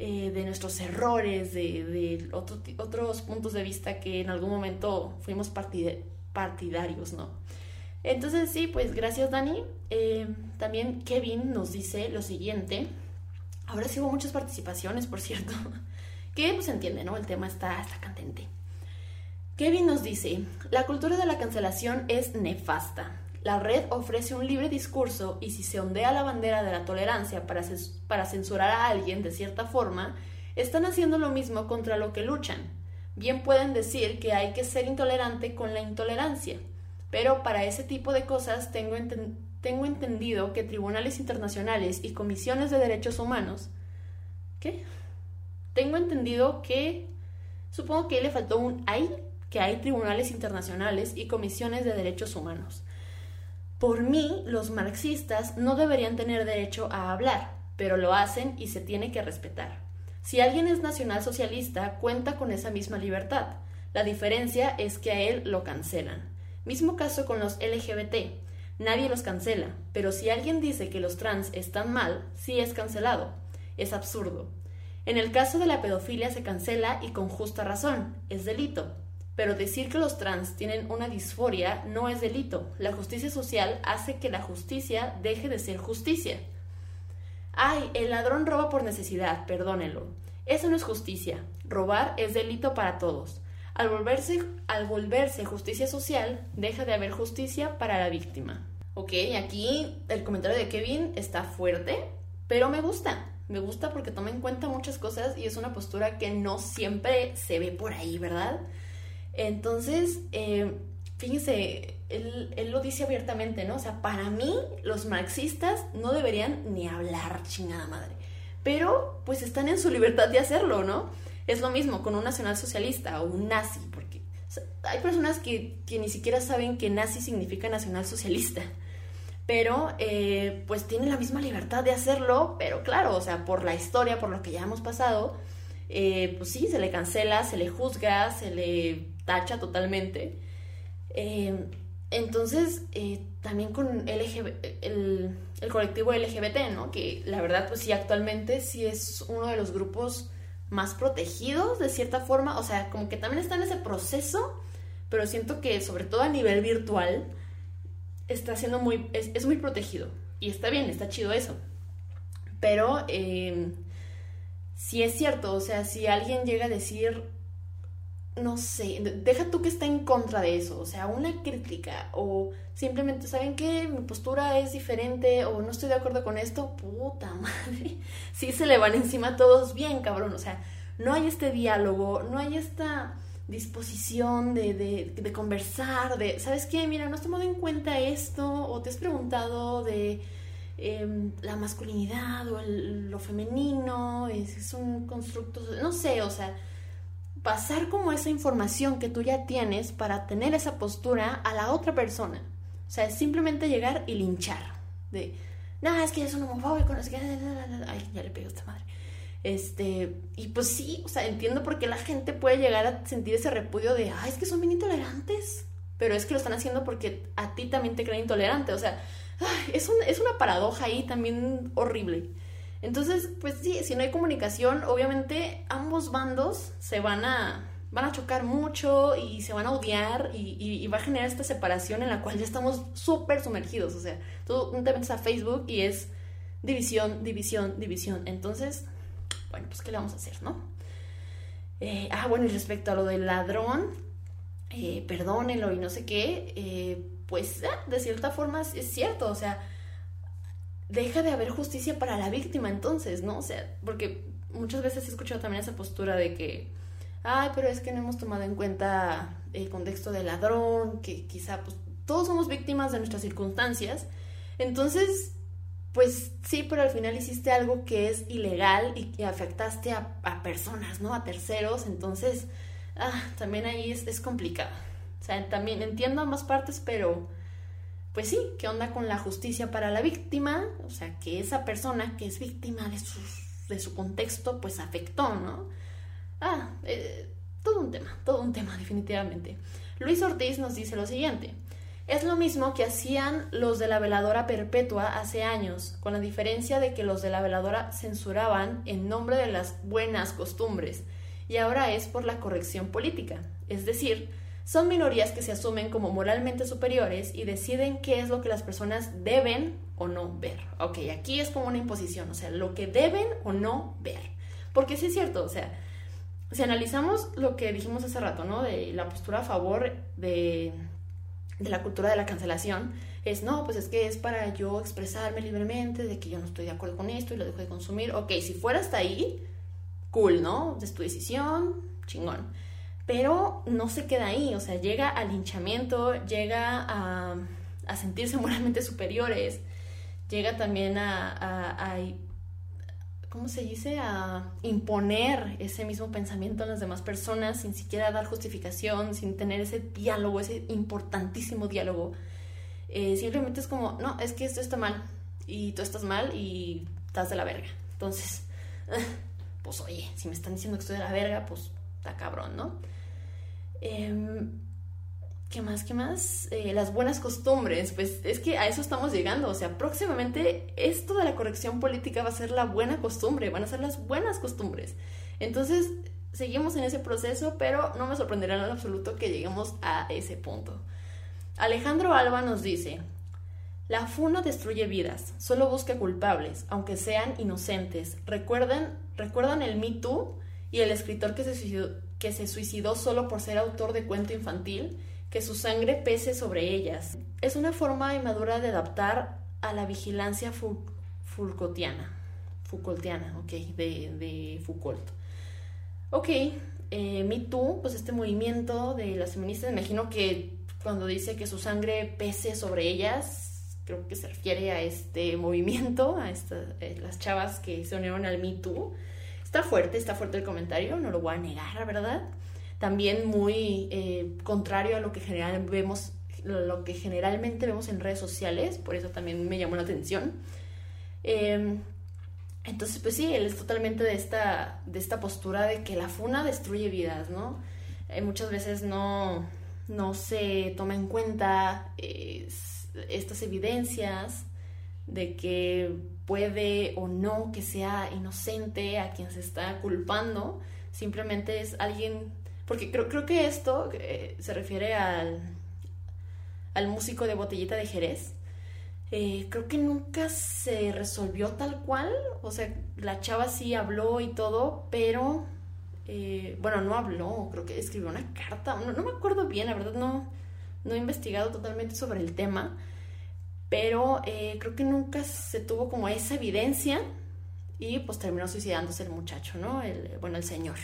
Eh, de nuestros errores, de, de otro, otros puntos de vista que en algún momento fuimos partida, partidarios, ¿no? Entonces sí, pues gracias Dani. Eh, también Kevin nos dice lo siguiente. Ahora sí hubo muchas participaciones, por cierto, que pues entiende, ¿no? El tema está, está candente. Kevin nos dice, la cultura de la cancelación es nefasta. La red ofrece un libre discurso y si se ondea la bandera de la tolerancia para, para censurar a alguien de cierta forma, están haciendo lo mismo contra lo que luchan. Bien pueden decir que hay que ser intolerante con la intolerancia, pero para ese tipo de cosas tengo, enten tengo entendido que tribunales internacionales y comisiones de derechos humanos... ¿Qué? Tengo entendido que... Supongo que ahí le faltó un hay, que hay tribunales internacionales y comisiones de derechos humanos. Por mí, los marxistas no deberían tener derecho a hablar, pero lo hacen y se tiene que respetar. Si alguien es nacionalsocialista, cuenta con esa misma libertad. La diferencia es que a él lo cancelan. Mismo caso con los L G B T. Nadie los cancela, pero si alguien dice que los trans están mal, sí es cancelado. Es absurdo. En el caso de la pedofilia se cancela y con justa razón, es delito. Pero decir que los trans tienen una disforia no es delito. La justicia social hace que la justicia deje de ser justicia. Ay, el ladrón roba por necesidad, perdónenlo. Eso no es justicia. Robar es delito para todos. Al volverse, al volverse justicia social, deja de haber justicia para la víctima. Ok, aquí el comentario de Kevin está fuerte, pero me gusta. Me gusta porque toma en cuenta muchas cosas y es una postura que no siempre se ve por ahí, ¿verdad? Entonces, eh, fíjense, él, él lo dice abiertamente, ¿no? O sea, para mí, los marxistas no deberían ni hablar, chingada madre. Pero, pues, están en su libertad de hacerlo, ¿no? Es lo mismo con un nacionalsocialista o un nazi, porque o sea, hay personas que, que ni siquiera saben que nazi significa nacionalsocialista. Pero, eh, pues, tienen la misma libertad de hacerlo, pero claro, o sea, por la historia, por lo que ya hemos pasado, eh, pues sí, se le cancela, se le juzga, se le tacha totalmente. Eh, entonces, eh, también con L G B T, el, el colectivo L G B T, ¿no? Que la verdad, pues sí, actualmente sí es uno de los grupos más protegidos, de cierta forma. O sea, como que también está en ese proceso, pero siento que, sobre todo a nivel virtual, está siendo muy, es, es muy protegido. Y está bien, está chido eso. Pero eh, sí es cierto, o sea, si alguien llega a decir, no sé, deja tú que está en contra de eso, o sea, una crítica, o simplemente, ¿saben qué? Mi postura es diferente, o no estoy de acuerdo con esto, puta madre, sí se le van encima a todos bien, cabrón. O sea, no hay este diálogo, no hay esta disposición de, de, de conversar, de, ¿sabes qué? Mira, ¿no has tomado en cuenta esto? O te has preguntado de eh, la masculinidad, o el, lo femenino, es, es un constructo, no sé, o sea, pasar como esa información que tú ya tienes para tener esa postura a la otra persona. O sea, es simplemente llegar y linchar. De, no, es que es un homofóbico, no es que... Ay, ya le pego a esta madre. Este, y pues sí, o sea, entiendo por qué la gente puede llegar a sentir ese repudio de, ay, es que son bien intolerantes. Pero es que lo están haciendo porque a ti también te creen intolerante. O sea, ay, es, un, es una paradoja ahí también horrible. Entonces, pues sí, si no hay comunicación, obviamente ambos bandos se van a, van a chocar mucho y se van a odiar y, y, y va a generar esta separación en la cual ya estamos súper sumergidos. O sea, tú te metes a Facebook y es división, división, división. Entonces, bueno, pues ¿qué le vamos a hacer, no? Eh, ah, bueno, y respecto a lo del ladrón, eh, perdónenlo y no sé qué, eh, pues eh, de cierta forma es cierto, o sea, deja de haber justicia para la víctima entonces, ¿no? O sea, porque muchas veces he escuchado también esa postura de que, ay, pero es que no hemos tomado en cuenta el contexto del ladrón, que quizá pues todos somos víctimas de nuestras circunstancias. Entonces, pues sí, pero al final hiciste algo que es ilegal y que afectaste a, a personas, ¿no? A terceros. Entonces, ah, también ahí es, es complicado. O sea, también entiendo ambas partes, pero... pues sí, ¿qué onda con la justicia para la víctima? O sea, que esa persona que es víctima de su, de su contexto, pues afectó, ¿no? Ah, eh, todo un tema, todo un tema definitivamente. Luis Ortiz nos dice lo siguiente. Es lo mismo que hacían los de la veladora perpetua hace años, con la diferencia de que los de la veladora censuraban en nombre de las buenas costumbres, y ahora es por la corrección política, es decir... son minorías que se asumen como moralmente superiores y deciden qué es lo que las personas deben o no ver. Ok, aquí es como una imposición, o sea, lo que deben o no ver. Porque sí es cierto, o sea, si analizamos lo que dijimos hace rato, ¿no? De la postura a favor de, de la cultura de la cancelación, es no, pues es que es para yo expresarme libremente de que yo no estoy de acuerdo con esto y lo dejo de consumir. Ok, si fuera hasta ahí, cool, ¿no? Es tu decisión, chingón. Pero no se queda ahí, o sea, llega al linchamiento, llega a, a sentirse moralmente superiores, llega también a, a, a, ¿cómo se dice?, a imponer ese mismo pensamiento a las demás personas sin siquiera dar justificación, sin tener ese diálogo, ese importantísimo diálogo. Eh, simplemente es como, no, es que esto está mal, y tú estás mal, y estás de la verga. Entonces, pues oye, si me están diciendo que estoy de la verga, pues está cabrón, ¿no? Eh, ¿Qué más? ¿Qué más? Eh, las buenas costumbres. Pues es que a eso estamos llegando. O sea, próximamente esto de la corrección política va a ser la buena costumbre. Van a ser las buenas costumbres. Entonces, seguimos en ese proceso, pero no me sorprenderá en absoluto que lleguemos a ese punto. Alejandro Alba nos dice: la funa destruye vidas, solo busca culpables, aunque sean inocentes. Recuerden, recuerdan el Me Too y el escritor que se suicidó, que se suicidó solo por ser autor de cuento infantil, que su sangre pese sobre ellas. Es una forma inmadura de adaptar a la vigilancia Foucaultiana. Foucaultiana, ok, de, de Foucault. Ok, eh, Me Too, pues este movimiento de las feministas, me imagino que cuando dice que su sangre pese sobre ellas, creo que se refiere a este movimiento, a estas, eh, las chavas que se unieron al Me Too. Está fuerte, está fuerte el comentario, no lo voy a negar, ¿verdad? También muy eh, contrario a lo que, general vemos, lo que generalmente vemos en redes sociales, por eso también me llamó la atención. Eh, Entonces, pues sí, él es totalmente de esta, de esta postura de que la funa destruye vidas, ¿no? Eh, muchas veces no, no se toma en cuenta eh, estas evidencias de que puede o no que sea inocente a quien se está culpando. Simplemente es alguien... Porque creo, creo que esto eh, se refiere al, al músico de Botellita de Jerez. Eh, creo que nunca se resolvió tal cual, o sea, la chava sí habló y todo, pero, eh, bueno, no habló, creo que escribió una carta, no, no me acuerdo bien, la verdad no, no he investigado totalmente sobre el tema, pero eh, creo que nunca se tuvo como esa evidencia y pues terminó suicidándose el muchacho, ¿no? El, bueno, el señor.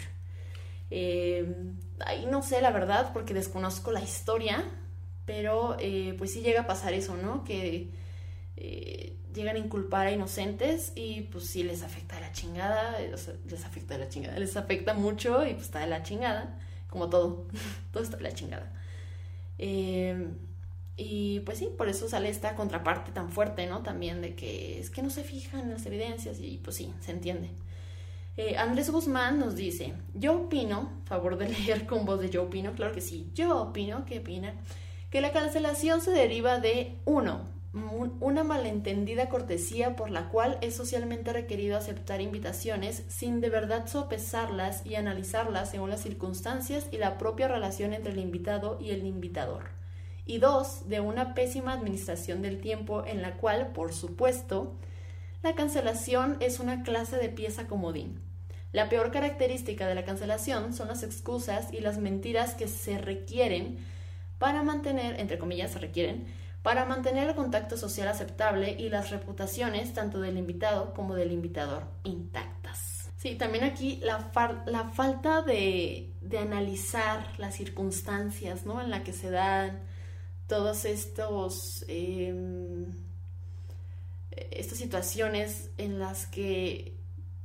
Eh, ahí no sé la verdad porque desconozco la historia, pero eh, pues sí llega a pasar eso, ¿no? Que... Eh, llegan a inculpar a inocentes y pues sí les afecta de la chingada, o sea, les afecta de la chingada, les afecta mucho y pues está de la chingada, como todo, todo está de la chingada. Eh, y pues sí, por eso sale esta contraparte tan fuerte, ¿no? También de que es que no se fijan en las evidencias y pues sí, se entiende. Eh, Andrés Guzmán nos dice: yo opino, favor de leer con voz de yo opino, claro que sí, yo opino, ¿qué opina? Que la cancelación se deriva de uno, una malentendida cortesía por la cual es socialmente requerido aceptar invitaciones sin de verdad sopesarlas y analizarlas según las circunstancias y la propia relación entre el invitado y el invitador. Y dos, de una pésima administración del tiempo en la cual, por supuesto, la cancelación es una clase de pieza comodín. La peor característica de la cancelación son las excusas y las mentiras que se requieren para mantener, entre comillas, se requieren, para mantener el contacto social aceptable y las reputaciones tanto del invitado como del invitador intactas. Sí, también aquí la, far, la falta de, de analizar las circunstancias, ¿no? En la que se dan todos estos eh, estas situaciones en las que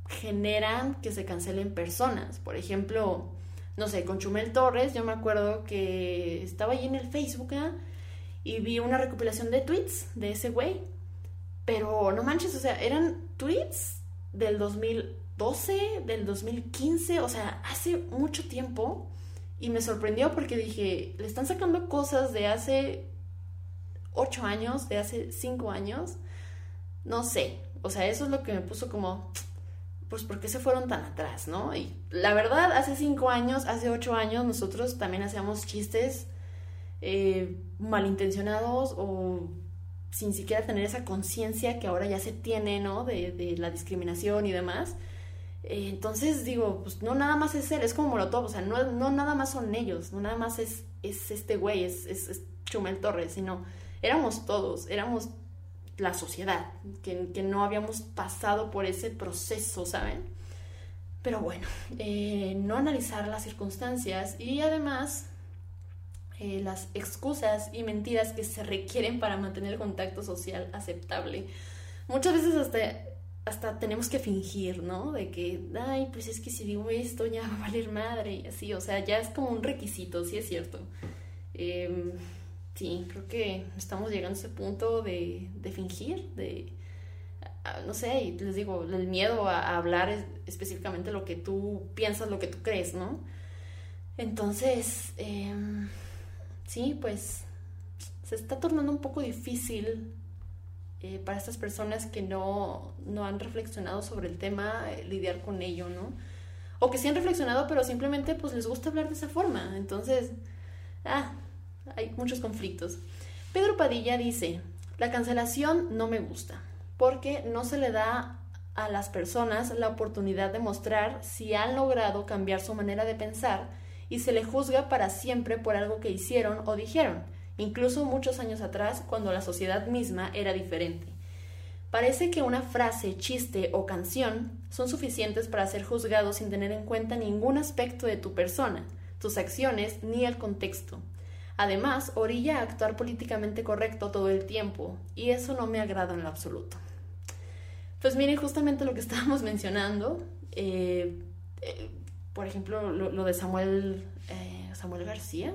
generan que se cancelen personas. Por ejemplo, no sé, con Chumel Torres, yo me acuerdo que estaba allí en el Facebook, ¿eh? Y vi una recopilación de tweets de ese güey. Pero no manches, o sea, eran tweets del dos mil doce, del dos mil quince, o sea, hace mucho tiempo. Y me sorprendió porque dije, le están sacando cosas de hace ocho años, de hace cinco años. No sé, o sea, eso es lo que me puso como... pues ¿por qué se fueron tan atrás, no? Y la verdad, hace cinco años, hace ocho años, nosotros también hacíamos chistes... Eh, malintencionados o sin siquiera tener esa conciencia que ahora ya se tiene, ¿no? De, de la discriminación y demás. Eh, entonces digo, pues no nada más es él, es como Molotov, o sea, no, no nada más son ellos, no nada más es, es este güey, es, es, es Chumel Torres, sino éramos todos, éramos la sociedad, que, que no habíamos pasado por ese proceso, ¿saben? Pero bueno, eh, no analizar las circunstancias y además... Eh, las excusas y mentiras que se requieren para mantener el contacto social aceptable. Muchas veces hasta, hasta tenemos que fingir, ¿no? De que, ay, pues es que si digo esto ya va a valer madre y así. O sea, ya es como un requisito, sí es cierto. Eh, sí, creo que estamos llegando a ese punto de, de fingir, de... No sé, les digo, el miedo a, a hablar es, específicamente lo que tú piensas, lo que tú crees, ¿no? Entonces, eh, sí, pues se está tornando un poco difícil eh, para estas personas que no, no han reflexionado sobre el tema, eh, lidiar con ello, ¿no? O que sí han reflexionado, pero simplemente pues les gusta hablar de esa forma. Entonces, ah, hay muchos conflictos. Pedro Padilla dice, la cancelación no me gusta, porque no se le da a las personas la oportunidad de mostrar si han logrado cambiar su manera de pensar y se le juzga para siempre por algo que hicieron o dijeron, incluso muchos años atrás cuando la sociedad misma era diferente. Parece que una frase, chiste o canción son suficientes para ser juzgado sin tener en cuenta ningún aspecto de tu persona, tus acciones ni el contexto. Además, orilla a actuar políticamente correcto todo el tiempo, y eso no me agrada en lo absoluto. Pues miren, justamente lo que estábamos mencionando, eh, eh, por ejemplo, lo, lo de Samuel, eh, Samuel García,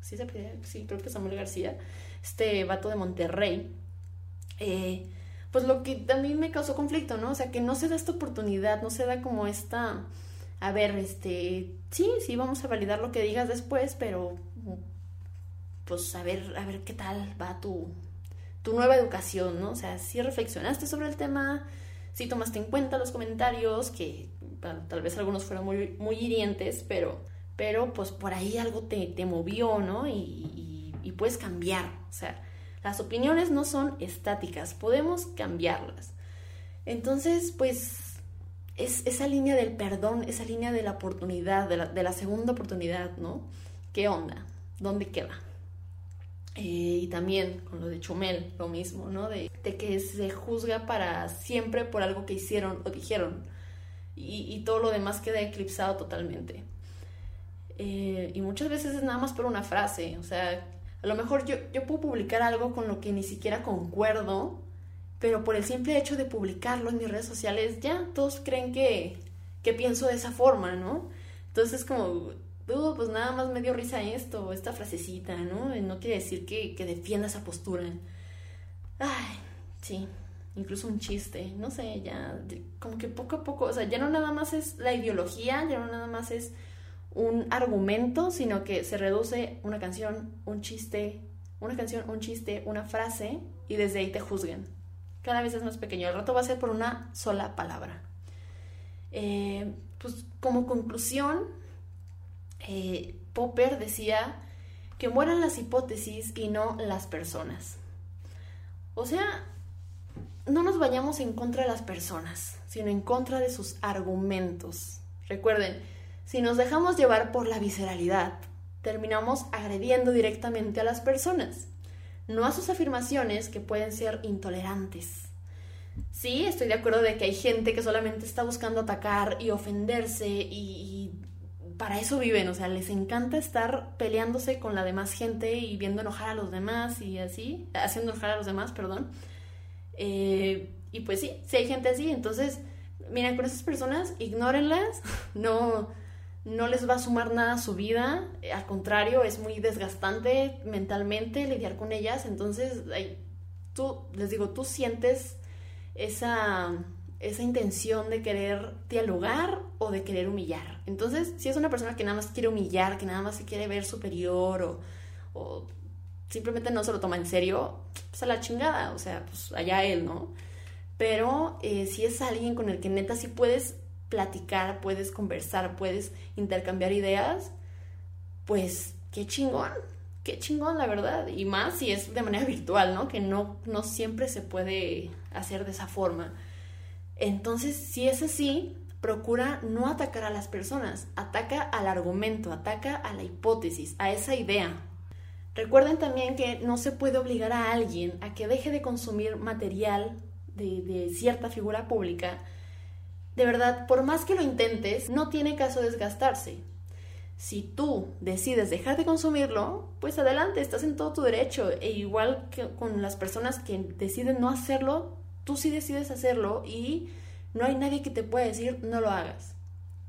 ¿sí, se pide? Sí, creo que Samuel García, este vato de Monterrey, eh, pues lo que a mí me causó conflicto, ¿no? O sea, que no se da esta oportunidad, no se da como esta, a ver, este, sí, sí, vamos a validar lo que digas después, pero... pues a ver, a ver qué tal va tu, tu nueva educación, ¿no? O sea, si reflexionaste sobre el tema, si tomaste en cuenta los comentarios, que bueno, tal vez algunos fueron muy, muy hirientes, pero, pero pues por ahí algo te, te movió, ¿no? Y, y, y puedes cambiar, o sea, las opiniones no son estáticas, podemos cambiarlas. Entonces, pues, es esa línea del perdón, esa línea de la oportunidad, de la, de la segunda oportunidad, ¿no? ¿Qué onda? ¿Dónde queda? Eh, y también con lo de Chumel, lo mismo, ¿no? De, de que se juzga para siempre por algo que hicieron o dijeron. Y, y todo lo demás queda eclipsado totalmente. Eh, y muchas veces es nada más por una frase. O sea, a lo mejor yo, yo puedo publicar algo con lo que ni siquiera concuerdo, pero por el simple hecho de publicarlo en mis redes sociales, ya todos creen que, que pienso de esa forma, ¿no? Entonces como... Uh, pues nada más me dio risa esto, esta frasecita, ¿no? No quiere decir que, que defienda esa postura. Ay, sí, incluso un chiste, no sé, ya, como que poco a poco, o sea, ya no nada más es la ideología, ya no nada más es un argumento, sino que se reduce una canción, un chiste, una canción, un chiste, una frase, y desde ahí te juzgan. Cada vez es más pequeño, el rato va a ser por una sola palabra. Eh, pues como conclusión... Eh, Popper decía que mueran las hipótesis y no las personas. O sea, no nos vayamos en contra de las personas, sino en contra de sus argumentos. Recuerden, si nos dejamos llevar por la visceralidad, terminamos agrediendo directamente a las personas, no a sus afirmaciones, que pueden ser intolerantes. Sí, estoy de acuerdo de que hay gente que solamente está buscando atacar y ofenderse y... y para eso viven, o sea, les encanta estar peleándose con la demás gente y viendo enojar a los demás y así, haciendo enojar a los demás, perdón. Eh, y pues sí, si hay gente así, entonces, mira, con esas personas, ignórenlas, no, no les va a sumar nada a su vida, al contrario, es muy desgastante mentalmente lidiar con ellas, entonces, tú, les digo, tú sientes esa... esa intención de querer dialogar o de querer humillar. Entonces, si es una persona que nada más quiere humillar, que nada más se quiere ver superior o, o simplemente no se lo toma en serio, pues a la chingada, o sea, pues allá él, ¿no? Pero eh, si es alguien con el que neta sí puedes platicar, puedes conversar, puedes intercambiar ideas, pues qué chingón, qué chingón, la verdad. Y más si es de manera virtual, ¿no? Que no, no siempre se puede hacer de esa forma. Entonces, si es así, procura no atacar a las personas, ataca al argumento, ataca a la hipótesis, a esa idea. Recuerden también que no se puede obligar a alguien a que deje de consumir material de, de cierta figura pública. De verdad, por más que lo intentes, no tiene caso desgastarse. Si tú decides dejar de consumirlo, pues adelante, estás en todo tu derecho. E igual que con las personas que deciden no hacerlo, tú sí decides hacerlo y no hay nadie que te pueda decir no lo hagas.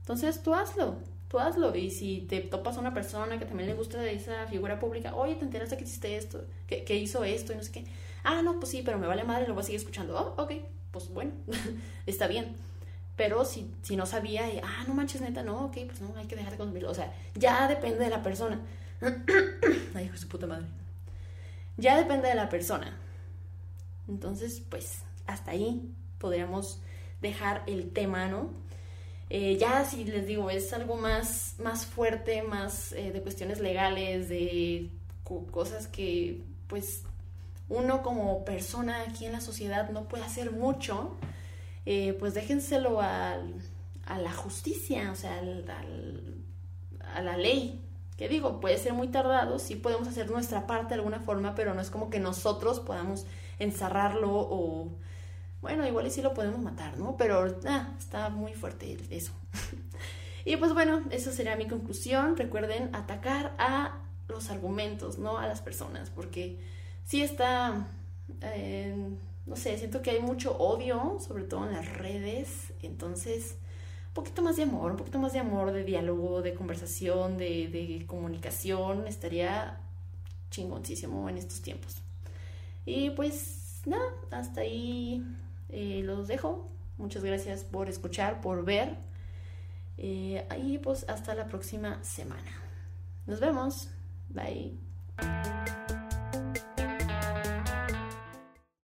Entonces tú hazlo, tú hazlo. Y si te topas a una persona que también le gusta esa figura pública, oye, ¿te enteraste que hiciste esto? Que, que hizo esto y no sé qué. Ah, no, pues sí, pero me vale madre, lo voy a seguir escuchando. Oh, ok, pues bueno, está bien. Pero si, si no sabía, y, ah, no manches, neta, no, ok, pues no, hay que dejar de consumirlo. O sea, ya depende de la persona. Ay, hijo de su puta madre. Ya depende de la persona. Entonces, pues, hasta ahí podríamos dejar el tema, ¿no? Eh, ya si les digo, es algo más, más fuerte, más eh, de cuestiones legales, de cosas que, pues, uno como persona aquí en la sociedad no puede hacer mucho. Eh, pues déjenselo al, a la justicia, o sea, al, al, a la ley. Que digo, puede ser muy tardado, sí podemos hacer nuestra parte de alguna forma, pero no es como que nosotros podamos encerrarlo o... Bueno, igual y sí lo podemos matar, ¿no? Pero ah, está muy fuerte eso. Y pues bueno, esa sería mi conclusión. Recuerden atacar a los argumentos, no a las personas, porque sí está... Eh, no sé, siento que hay mucho odio, sobre todo en las redes, entonces un poquito más de amor, un poquito más de amor, de diálogo, de conversación, de, de comunicación, estaría chingoncísimo en estos tiempos. Y pues nada, hasta ahí eh, los dejo, muchas gracias por escuchar, por ver, eh, y pues hasta la próxima semana, nos vemos, bye.